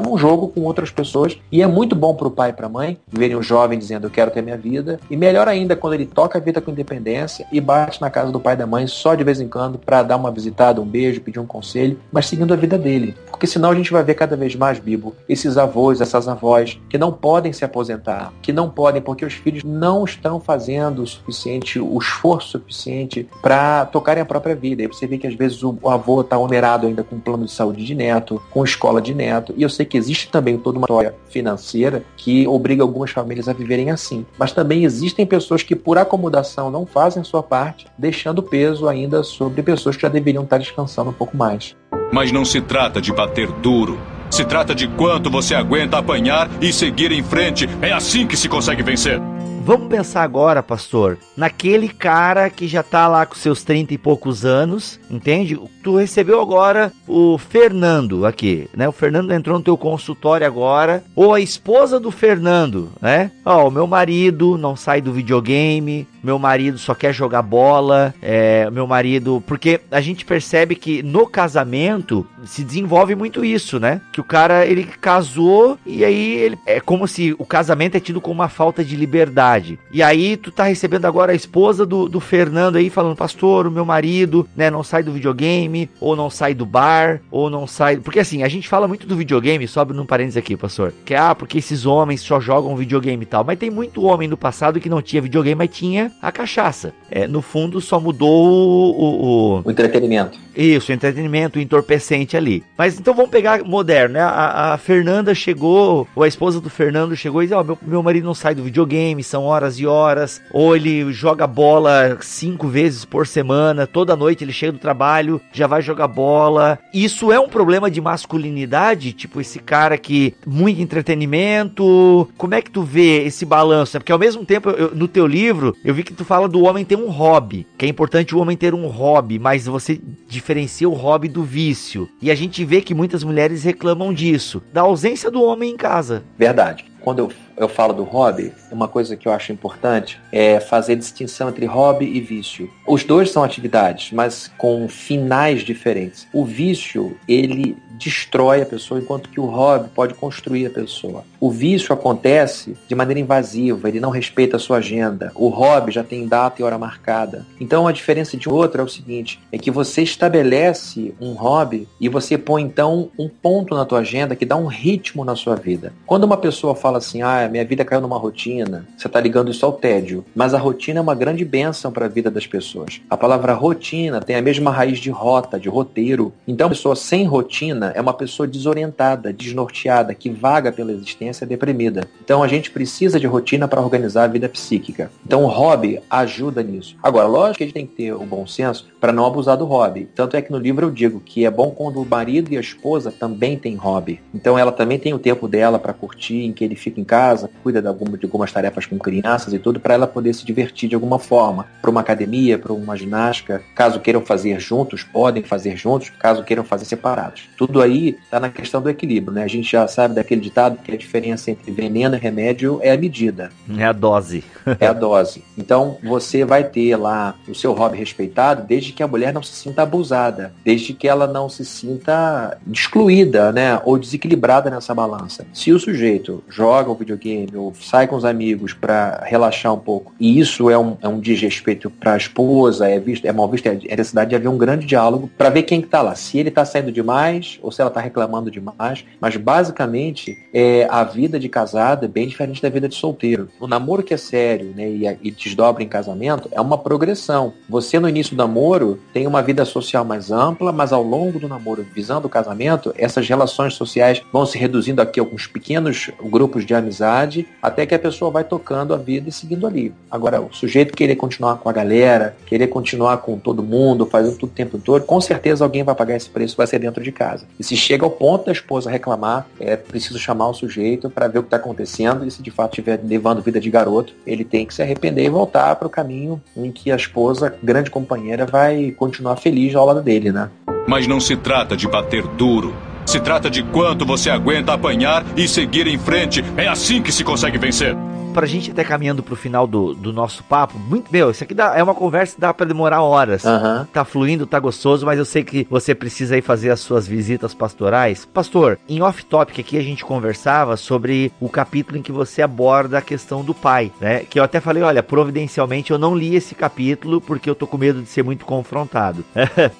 num jogo com outras pessoas, e é muito bom para o pai e para a mãe verem um jovem dizendo, eu quero ter minha vida, e melhor ainda quando ele toca a vida com independência e bate na casa do pai e da mãe só de vez em quando para dar uma visitada, um beijo, pedir um conselho, mas seguindo a vida dele. Porque senão a gente vai ver cada vez mais, Bibo, esses avós, essas avós que não podem se aposentar, que não podem porque os filhos não estão fazendo o suficiente, o esforço suficiente para tocarem a própria vida. E você vê que às vezes o avô está onerado ainda com plano de saúde de neto, com escola de neto, e eu sei que existe também toda uma história financeira que obriga algumas famílias a viverem assim, mas também existem pessoas que por acomodação não fazem a sua parte, deixando peso ainda sobre pessoas que já deveriam estar descansando um pouco mais. Mas não se trata de bater duro. Se trata de quanto você aguenta apanhar e seguir em frente. É assim que se consegue vencer. Vamos pensar agora, pastor, naquele cara que já tá lá com seus trinta e poucos anos, entende? Tu recebeu agora o Fernando aqui, né? O Fernando entrou no teu consultório agora, ou a esposa do Fernando, né? Ó, o meu marido não sai do videogame, meu marido só quer jogar bola, é, meu marido... Porque a gente percebe que no casamento se desenvolve muito isso, né? Que o cara, ele casou e aí ele... É como se o casamento é tido como uma falta de liberdade. E aí tu tá recebendo agora a esposa do, do Fernando aí falando, pastor, o meu marido, né, não sai do videogame, ou não sai do bar, ou não sai... Porque assim, a gente fala muito do videogame, só abrindo um parênteses aqui, pastor, que ah, porque esses homens só jogam videogame e tal, mas tem muito homem no passado que não tinha videogame, mas tinha a cachaça. É, no fundo só mudou o... O, o... o entretenimento. Isso, o entretenimento, o entorpecente ali. Mas então vamos pegar moderno, né? A, a Fernanda chegou, ou a esposa do Fernando chegou e disse, ó, oh, meu, meu marido não sai do videogame, são horas e horas, ou ele joga bola cinco vezes por semana, toda noite ele chega do trabalho, já vai jogar bola. Isso é um problema de masculinidade? Tipo, esse cara que muito entretenimento, como é que tu vê esse balanço? Porque ao mesmo tempo, eu, no teu livro, eu vi que tu fala do homem ter um hobby, que é importante o homem ter um hobby, mas você diferencia o hobby do vício. E a gente vê que muitas mulheres reclamam disso, da ausência do homem em casa. Verdade. Quando eu, eu falo do hobby, uma coisa que eu acho importante é fazer distinção entre hobby e vício. Os dois são atividades, mas com finais diferentes. O vício, ele destrói a pessoa, enquanto que o hobby pode construir a pessoa. O vício acontece de maneira invasiva, ele não respeita a sua agenda. O hobby já tem data e hora marcada. Então a diferença de um outro é o seguinte, é que você estabelece um hobby e você põe então um ponto na tua agenda que dá um ritmo na sua vida. Quando uma pessoa fala assim, ah, minha vida caiu numa rotina, você está ligando isso ao tédio, mas a rotina é uma grande bênção para a vida das pessoas. A palavra rotina tem a mesma raiz de rota, de roteiro. Então uma pessoa sem rotina é uma pessoa desorientada, desnorteada, que vaga pela existência, deprimida. Então a gente precisa de rotina para organizar a vida psíquica. Então o hobby ajuda nisso. Agora, lógico que a gente tem que ter o bom senso para não abusar do hobby. Tanto é que no livro eu digo que é bom quando o marido e a esposa também têm hobby. Então ela também tem o tempo dela para curtir, em que ele fica em casa, cuida de algumas tarefas com crianças e tudo, para ela poder se divertir de alguma forma, para uma academia, para uma ginástica. Caso queiram fazer juntos, podem fazer juntos, caso queiram fazer separados. Tudo aí está na questão do equilíbrio, né? A gente já sabe daquele ditado que a diferença entre veneno e remédio é a medida. É a dose. É a dose. Então, você vai ter lá o seu hobby respeitado, desde que a mulher não se sinta abusada, desde que ela não se sinta excluída, né? Ou desequilibrada nessa balança. Se o sujeito joga o videogame ou sai com os amigos para relaxar um pouco, e isso é um, é um desrespeito para a esposa, é, visto, é mal visto, é necessidade de haver um grande diálogo para ver quem que tá lá, se ele tá saindo demais ou se ela tá reclamando demais. Mas basicamente é, a vida de casado é bem diferente da vida de solteiro. O namoro que é sério, né, e, e desdobra em casamento é uma progressão. Você no início do namoro tem uma vida social mais ampla, mas ao longo do namoro, visando o casamento, essas relações sociais vão se reduzindo aqui a alguns pequenos grupos de amizade, até que a pessoa vai tocando a vida e seguindo ali. Agora, o sujeito querer continuar com a galera, querer continuar com todo mundo, fazendo tudo o tempo todo, com certeza alguém vai pagar esse preço, vai ser dentro de casa. E se chega ao ponto da esposa reclamar, é preciso chamar o sujeito para ver o que está acontecendo, e se de fato estiver levando vida de garoto, ele tem que se arrepender e voltar para o caminho em que a esposa, grande companheira, vai continuar feliz ao lado dele, né? Mas não se trata de bater duro. Se trata de quanto você aguenta apanhar e seguir em frente. É assim que se consegue vencer. Pra gente até caminhando pro final do, do nosso papo, muito, meu, isso aqui dá, é uma conversa que dá pra demorar horas. Uhum. Tá fluindo, tá gostoso, mas eu sei que você precisa aí fazer as suas visitas pastorais. Pastor, em off-topic aqui a gente conversava sobre o capítulo em que você aborda a questão do pai, né? Que eu até falei, olha, providencialmente eu não li esse capítulo porque eu tô com medo de ser muito confrontado.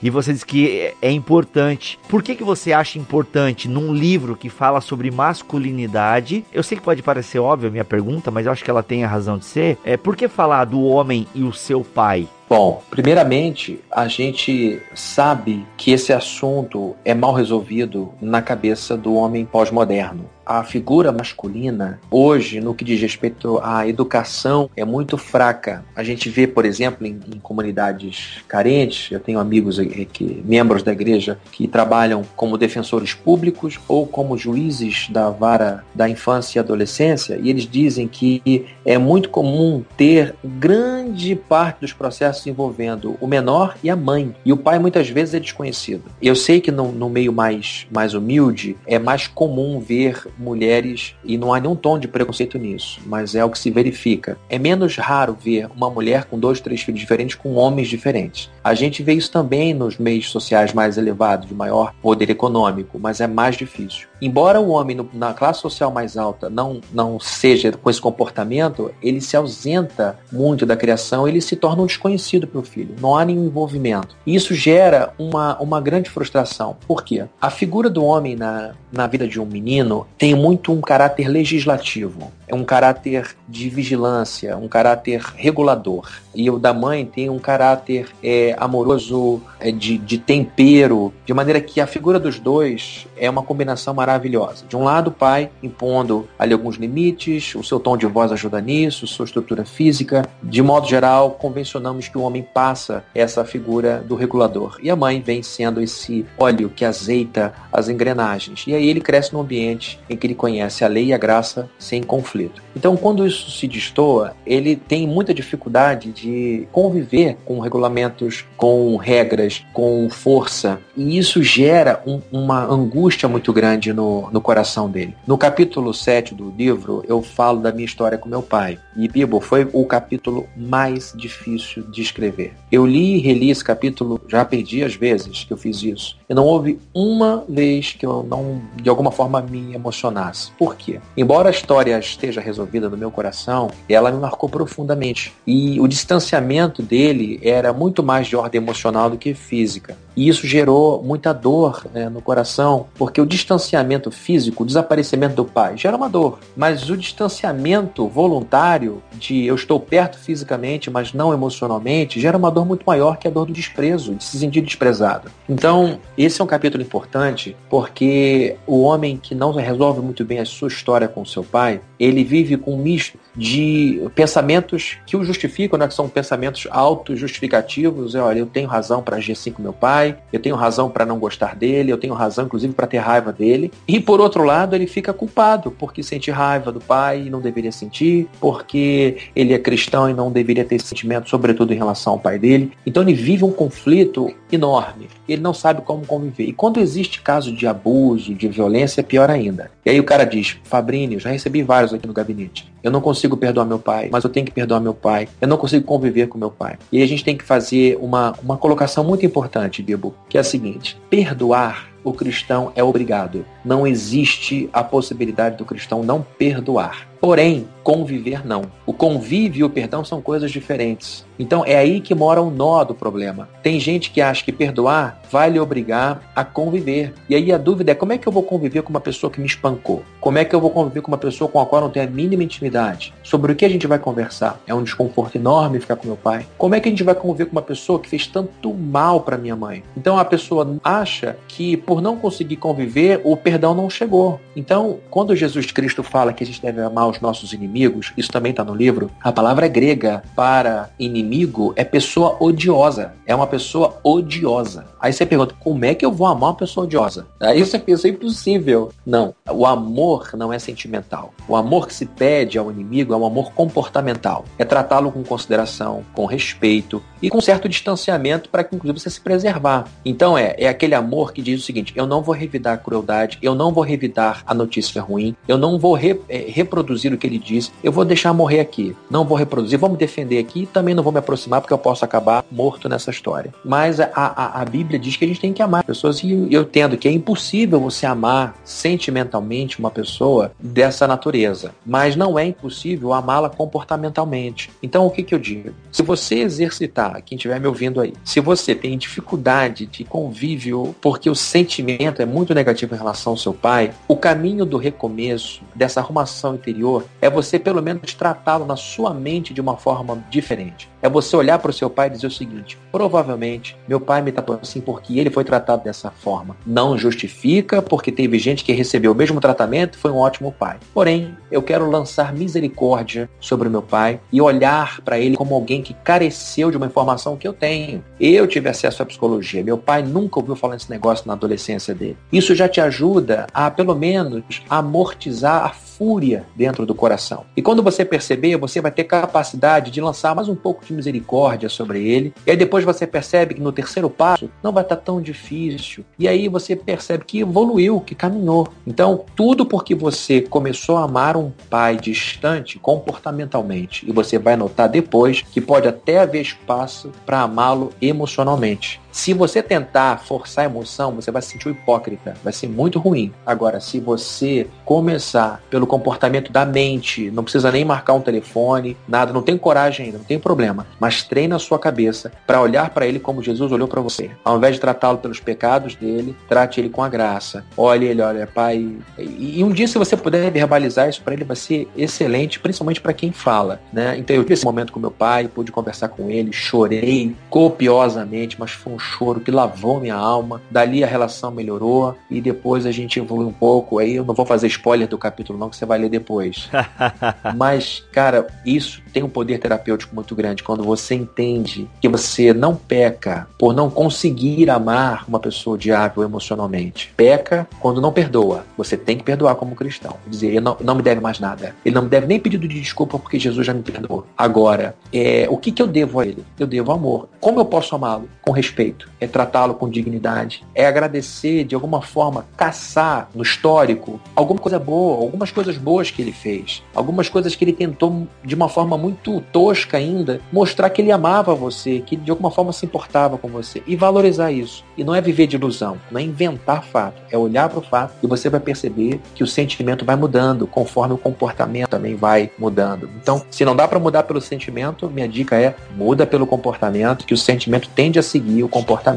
E você disse que é importante. Por que que você acha importante num livro que fala sobre masculinidade? Eu sei que pode parecer óbvio a minha pergunta, mas mas eu acho que ela tem a razão de ser. É, por que falar do homem e o seu pai? Bom, primeiramente, a gente sabe que esse assunto é mal resolvido na cabeça do homem pós-moderno. a figura masculina hoje, no que diz respeito à educação, é muito fraca. A gente vê, por exemplo, em, em comunidades carentes, eu tenho amigos, que, membros da igreja, que trabalham como defensores públicos ou como juízes da vara da infância e adolescência, e eles dizem que é muito comum ter grande parte dos processos envolvendo o menor e a mãe, e o pai muitas vezes é desconhecido. Eu sei que no, no meio mais, mais humilde é mais comum ver mulheres, e não há nenhum tom de preconceito nisso, mas é o que se verifica. É menos raro ver uma mulher com dois, três filhos diferentes, com homens diferentes. A gente vê isso também nos meios sociais mais elevados, de maior poder econômico, mas é mais difícil. Embora o homem no, na classe social mais alta não, não seja com esse comportamento, ele se ausenta muito da criação, ele se torna um desconhecido para o filho, não há nenhum envolvimento. E isso gera uma, uma grande frustração. Por quê? A figura do homem na, na vida de um menino tem muito um caráter legislativo, é um caráter de vigilância, um caráter regulador. E o da mãe tem um caráter é, amoroso, é, de, de tempero, de maneira que a figura dos dois é uma combinação maravilhosa. De um lado, o pai impondo ali alguns limites, o seu tom de voz ajuda nisso, sua estrutura física. De modo geral, convencionamos que o homem passa essa figura do regulador. E a mãe vem sendo esse óleo que azeita as engrenagens. E aí ele cresce num ambiente em que ele conhece a lei e a graça sem conflito. Então, quando isso se destoa, ele tem muita dificuldade de conviver com regulamentos, com regras, com força. E isso gera um, uma angústia muito grande no, no coração dele. No capítulo sete do livro, eu falo da minha história com meu pai. E, Bibo, foi o capítulo mais difícil de escrever. Eu li e reli esse capítulo, já perdi as vezes que eu fiz isso. E não houve uma vez que eu não, de alguma forma, me emocionasse. Por quê? Embora a história esteja resolvida no meu coração, ela me marcou profundamente. E o distanciamento dele era muito mais de ordem emocional do que física. E isso gerou muita dor, né, no coração, porque o distanciamento físico, o desaparecimento do pai, gera uma dor. Mas o distanciamento voluntário de eu estou perto fisicamente, mas não emocionalmente, gera uma dor muito maior que a dor do desprezo, de se sentir desprezado. Então, esse é um capítulo importante, porque o homem que não resolve muito bem a sua história com seu pai, ele vive com um misto de pensamentos que o justificam, né, que são pensamentos auto-justificativos. É, olha, eu tenho razão para agir assim com meu pai, eu tenho razão para não gostar dele, eu tenho razão, inclusive, para ter raiva dele. E, por outro lado, ele fica culpado porque sente raiva do pai e não deveria sentir, porque ele é cristão e não deveria ter sentimento, sobretudo em relação ao pai dele. Então, ele vive um conflito enorme. Ele não sabe como conviver. E quando existe caso de abuso, de violência, é pior ainda. E aí o cara diz: Fabrine, eu já recebi vários aqui no gabinete. Eu não consigo perdoar meu pai, mas eu tenho que perdoar meu pai. Eu não consigo conviver com meu pai. E aí a gente tem que fazer uma, uma colocação muito importante, Bibo, que é a seguinte: perdoar, o cristão é obrigado. Não existe a possibilidade do cristão não perdoar. Porém, conviver não. O convívio e o perdão são coisas diferentes. Então é aí que mora o nó do problema. Tem gente que acha que perdoar vai lhe obrigar a conviver. E aí a dúvida é: como é que eu vou conviver com uma pessoa que me espancou? Como é que eu vou conviver com uma pessoa com a qual eu não tenho a mínima intimidade? Sobre o que a gente vai conversar? É um desconforto enorme ficar com meu pai. Como é que a gente vai conviver com uma pessoa que fez tanto mal para minha mãe? Então a pessoa acha que, por não conseguir conviver, o perdão não chegou. Então, quando Jesus Cristo fala que a gente deve amar os nossos inimigos, isso também está no livro, a palavra grega para inimigo é pessoa odiosa. É uma pessoa odiosa. Aí você pergunta: como é que eu vou amar uma pessoa odiosa? Aí você pensa: é impossível. Não. O amor não é sentimental. O amor que se pede ao inimigo é um amor comportamental. É tratá-lo com consideração, com respeito e com certo distanciamento para que, inclusive, você se preservar. Então é, é aquele amor que diz o seguinte: eu não vou revidar a crueldade, eu não vou revidar a notícia ruim, eu não vou re, é, reproduzir o que ele diz, eu vou deixar morrer aqui, não vou reproduzir, vou me defender aqui, também não vou me aproximar porque eu posso acabar morto nessa história. Mas a, a, a Bíblia diz que a gente tem que amar pessoas, e eu entendo que é impossível você amar sentimentalmente uma pessoa dessa natureza, mas não é impossível amá-la comportamentalmente. Então o que, que eu digo? Se você exercitar, quem estiver me ouvindo aí, se você tem dificuldade de convívio porque o sentimento é muito negativo em relação ao seu pai, o caminho do recomeço, dessa arrumação interior, é você pelo menos tratá-lo na sua mente de uma forma diferente. É você olhar para o seu pai e dizer o seguinte: provavelmente meu pai me tratou assim porque ele foi tratado dessa forma. Não justifica, porque teve gente que recebeu o mesmo tratamento e foi um ótimo pai. Porém, eu quero lançar misericórdia sobre o meu pai e olhar para ele como alguém que careceu de uma informação que eu tenho. Eu tive acesso à psicologia, meu pai nunca ouviu falar desse negócio na adolescência dele. Isso já te ajuda a, pelo menos, amortizar a fúria dentro do coração. E quando você perceber, você vai ter capacidade de lançar mais um pouco de misericórdia sobre ele. E aí depois você percebe que no terceiro passo não vai estar tão difícil. E aí você percebe que evoluiu, que caminhou. Então, tudo porque você começou a amar um pai distante comportamentalmente. E você vai notar depois que pode até haver espaço para amá-lo emocionalmente. Se você tentar forçar a emoção, você vai se sentir hipócrita, vai ser muito ruim. Agora, se você começar pelo comportamento da mente, não precisa nem marcar um telefone, nada, não tem coragem ainda, não tem problema, mas treina a sua cabeça para olhar para ele como Jesus olhou para você. Ao invés de tratá-lo pelos pecados dele, trate ele com a graça. Olhe ele, olha, pai. E, e um dia, se você puder verbalizar isso para ele, vai ser excelente, principalmente para quem fala, né? Então, eu tive esse momento com meu pai, pude conversar com ele, chorei copiosamente, mas foi um choro que lavou minha alma. Dali a relação melhorou e depois a gente evoluiu um pouco. Aí eu não vou fazer spoiler do capítulo não, que você vai ler depois. Mas, cara, isso tem um poder terapêutico muito grande, quando você entende que você não peca por não conseguir amar uma pessoa odiável emocionalmente. Peca quando não perdoa. Você tem que perdoar como cristão. Dizer, ele não, não me deve mais nada. Ele não me deve nem pedido de desculpa porque Jesus já me perdoou. Agora, é, o que, que eu devo a ele? Eu devo amor. Como eu posso amá-lo? Com respeito. É tratá-lo com dignidade, é agradecer, de alguma forma, caçar no histórico alguma coisa boa, algumas coisas boas que ele fez, algumas coisas que ele tentou, de uma forma muito tosca ainda, mostrar que ele amava você, que de alguma forma se importava com você, e valorizar isso. E não é viver de ilusão, não é inventar fato, é olhar para o fato e você vai perceber que o sentimento vai mudando conforme o comportamento também vai mudando. Então, se não dá para mudar pelo sentimento, minha dica é: muda pelo comportamento, que o sentimento tende a seguir o comportamento.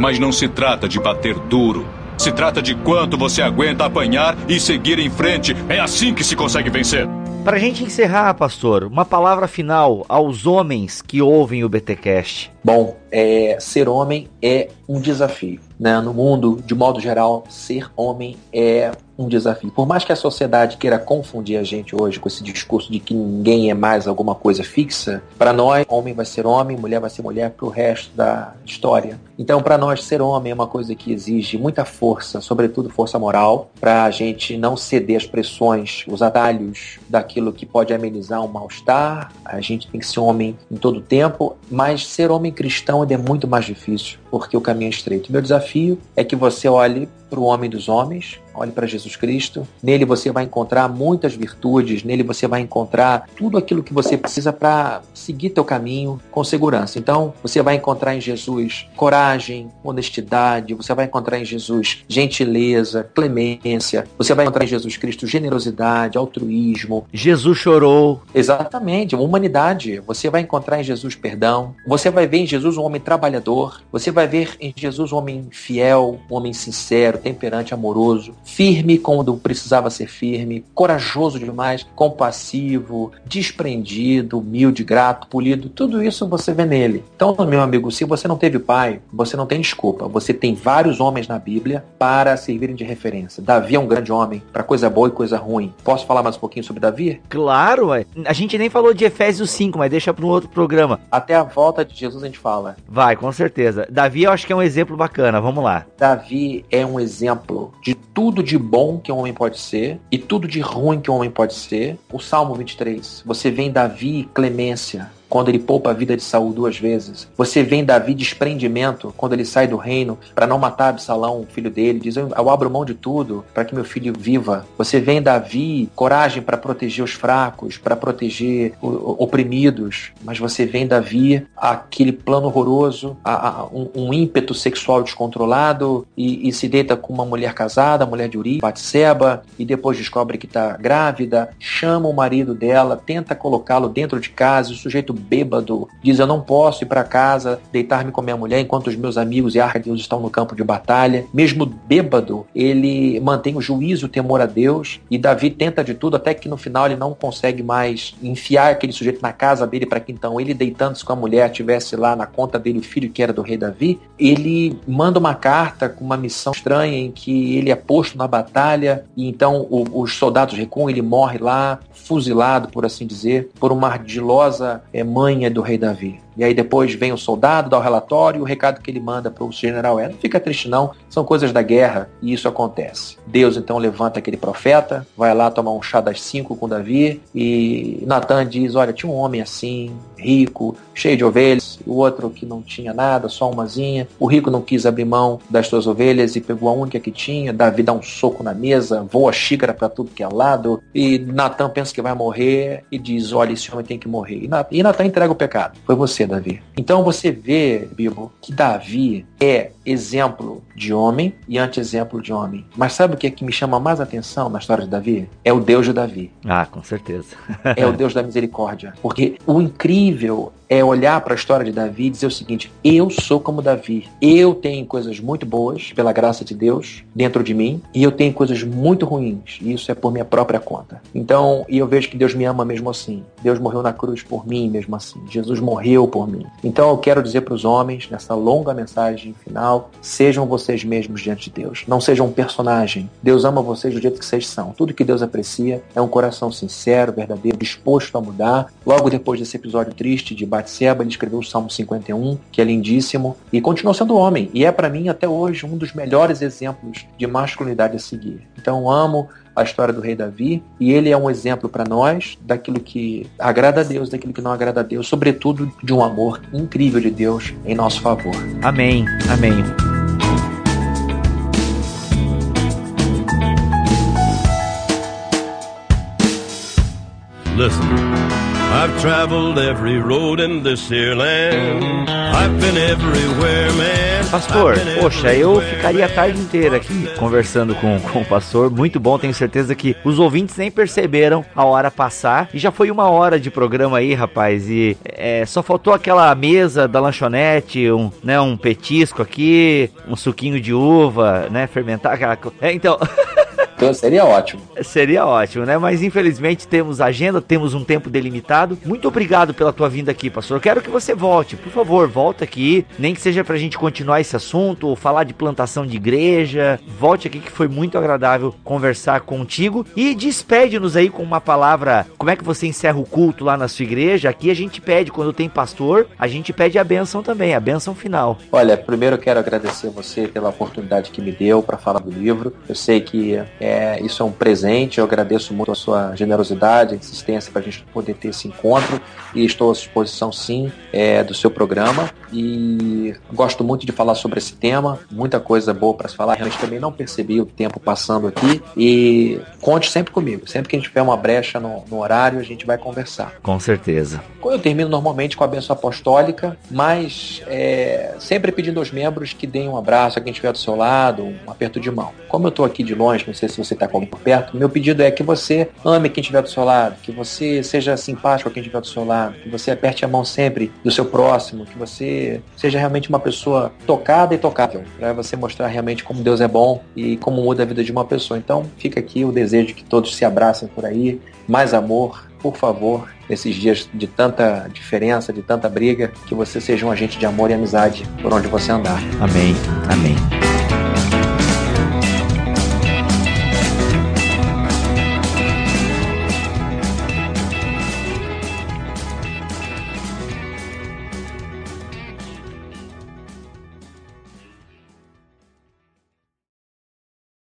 Mas não se trata de bater duro. Se trata de quanto você aguenta apanhar e seguir em frente. É assim que se consegue vencer. Para a gente encerrar, pastor, uma palavra final aos homens que ouvem o BTcast. Bom, é, ser homem é um desafio, né? No mundo, de modo geral, ser homem é um desafio. Por mais que a sociedade queira confundir a gente hoje com esse discurso de que ninguém é mais alguma coisa fixa, para nós, homem vai ser homem, mulher vai ser mulher para o resto da história. Então, para nós, ser homem é uma coisa que exige muita força, sobretudo força moral, para a gente não ceder às pressões, os atalhos daquilo que pode amenizar um mal-estar. A gente tem que ser homem em todo o tempo, mas ser homem cristão ainda é muito mais difícil, porque o caminho é estreito. Meu desafio é que você olhe para o homem dos homens, olhe para Jesus Cristo. Nele você vai encontrar muitas virtudes, nele você vai encontrar tudo aquilo que você precisa para seguir teu caminho com segurança. Então, você vai encontrar em Jesus coragem, honestidade, você vai encontrar em Jesus gentileza, clemência, você vai encontrar em Jesus Cristo generosidade, altruísmo. Jesus chorou. Exatamente, humanidade. Você vai encontrar em Jesus perdão, você vai ver em Jesus um homem trabalhador, você vai ver em Jesus um homem fiel, um homem sincero, temperante, amoroso, firme quando precisava ser firme, corajoso demais, compassivo, desprendido, humilde, grato, polido. Tudo isso você vê nele. Então, meu amigo, se você não teve pai, você não tem desculpa. Você tem vários homens na Bíblia para servirem de referência. Davi é um grande homem para coisa boa e coisa ruim. Posso falar mais um pouquinho sobre Davi? Claro, ué. A gente nem falou de Efésios cinco, mas deixa para um outro programa. Até a volta de Jesus a gente fala. Vai, com certeza. Davi eu acho que é um exemplo bacana. Vamos lá. Davi é um exemplo de tudo de bom que um homem pode ser e tudo de ruim que um homem pode ser. O Salmo vinte e três, você vê em Davi clemência, quando ele poupa a vida de Saul duas vezes. Você vê em Davi desprendimento, quando ele sai do reino para não matar Absalão, o filho dele. Diz, eu, eu abro mão de tudo para que meu filho viva. Você vê em Davi coragem para proteger os fracos, para proteger oprimidos. Mas você vê em Davi aquele plano horroroso, a, a, um, um ímpeto sexual descontrolado, e, e se deita com uma mulher casada, a mulher de Uri, Batseba, e depois descobre que está grávida, chama o marido dela, tenta colocá-lo dentro de casa, o sujeito bêbado, diz: eu não posso ir para casa, deitar-me com minha mulher enquanto os meus amigos e a arca de Deus estão no campo de batalha. Mesmo bêbado, ele mantém o juízo, o temor a Deus, e Davi tenta de tudo até que no final ele não consegue mais enfiar aquele sujeito na casa dele para que então ele, deitando-se com a mulher, tivesse lá na conta dele o filho que era do rei Davi. Ele manda uma carta com uma missão estranha em que ele é posto na batalha e então o, os soldados recuam, ele morre lá, fuzilado, por assim dizer, por uma ardilosa é, manha do rei Davi. E aí depois vem o soldado, dá o relatório, e o recado que ele manda para o general é: não fica triste não, são coisas da guerra, e isso acontece. Deus então levanta aquele profeta, vai lá tomar um chá das cinco com Davi, e Natan diz: olha, tinha um homem assim, rico, cheio de ovelhas, o outro que não tinha nada, só umazinha, o rico não quis abrir mão das suas ovelhas e pegou a única que tinha. Davi dá um soco na mesa, voa xícara para tudo que é lado, e Natan pensa que vai morrer, e diz: olha, esse homem tem que morrer. E Natan entrega o pecado, foi você, Davi. Então você vê, Bibo, que Davi é exemplo de homem e anti-exemplo de homem. Mas sabe o que é que me chama mais atenção na história de Davi? É o Deus de Davi. Ah, com certeza. É o Deus da misericórdia. Porque o incrível é olhar para a história de Davi e dizer o seguinte: eu sou como Davi. Eu tenho coisas muito boas, pela graça de Deus, dentro de mim, e eu tenho coisas muito ruins, e isso é por minha própria conta. Então, e eu vejo que Deus me ama mesmo assim. Deus morreu na cruz por mim mesmo assim. Jesus morreu por mim. Então, eu quero dizer para os homens, nessa longa mensagem final: sejam vocês mesmos diante de Deus. Não sejam um personagem. Deus ama vocês do jeito que vocês são. Tudo que Deus aprecia é um coração sincero, verdadeiro, disposto a mudar. Logo depois desse episódio triste de Batseba, ele escreveu o Salmo cinquenta e um, que é lindíssimo, e continuou sendo homem. E é, para mim, até hoje, um dos melhores exemplos de masculinidade a seguir. Então, amo a história do rei Davi, e ele é um exemplo para nós daquilo que agrada a Deus, daquilo que não agrada a Deus, sobretudo de um amor incrível de Deus em nosso favor. Amém, amém. Listen. I've traveled every road in this here land. I've been everywhere, man. Pastor, poxa, eu ficaria a tarde inteira aqui conversando com, com o pastor. Muito bom, tenho certeza que os ouvintes nem perceberam a hora passar. E já foi uma hora de programa aí, rapaz. E é, só faltou aquela mesa da lanchonete, um, né, um petisco aqui, um suquinho de uva, né, fermentar aquela... É, então... Então seria ótimo. Seria ótimo, né? Mas infelizmente temos agenda, temos um tempo delimitado. Muito obrigado pela tua vinda aqui, pastor. Eu quero que você volte. Por favor, volta aqui. Nem que seja pra gente continuar esse assunto ou falar de plantação de igreja. Volte aqui, que foi muito agradável conversar contigo. E despede-nos aí com uma palavra. Como é que você encerra o culto lá na sua igreja? Aqui a gente pede, quando tem pastor, a gente pede a bênção também, a bênção final. Olha, primeiro eu quero agradecer a você pela oportunidade que me deu pra falar do livro. Eu sei que... É, isso é um presente, eu agradeço muito a sua generosidade, a insistência para a gente poder ter esse encontro, e estou à disposição sim, é, do seu programa, e gosto muito de falar sobre esse tema, muita coisa boa para se falar, realmente também não percebi o tempo passando aqui, e conte sempre comigo, sempre que a gente tiver uma brecha no, no horário, a gente vai conversar. Com certeza. Eu termino normalmente com a bênção apostólica, mas é, sempre pedindo aos membros que deem um abraço a quem estiver do seu lado, um aperto de mão. Como eu estou aqui de longe, não sei se você está com alguém por perto, meu pedido é que você ame quem estiver do seu lado, que você seja simpático a quem estiver do seu lado, que você aperte a mão sempre do seu próximo, que você seja realmente uma pessoa tocada e tocável, para você mostrar realmente como Deus é bom e como muda a vida de uma pessoa. Então fica aqui o desejo que todos se abracem por aí, mais amor, por favor, nesses dias de tanta diferença, de tanta briga, que você seja um agente de amor e amizade por onde você andar. Amém, amém.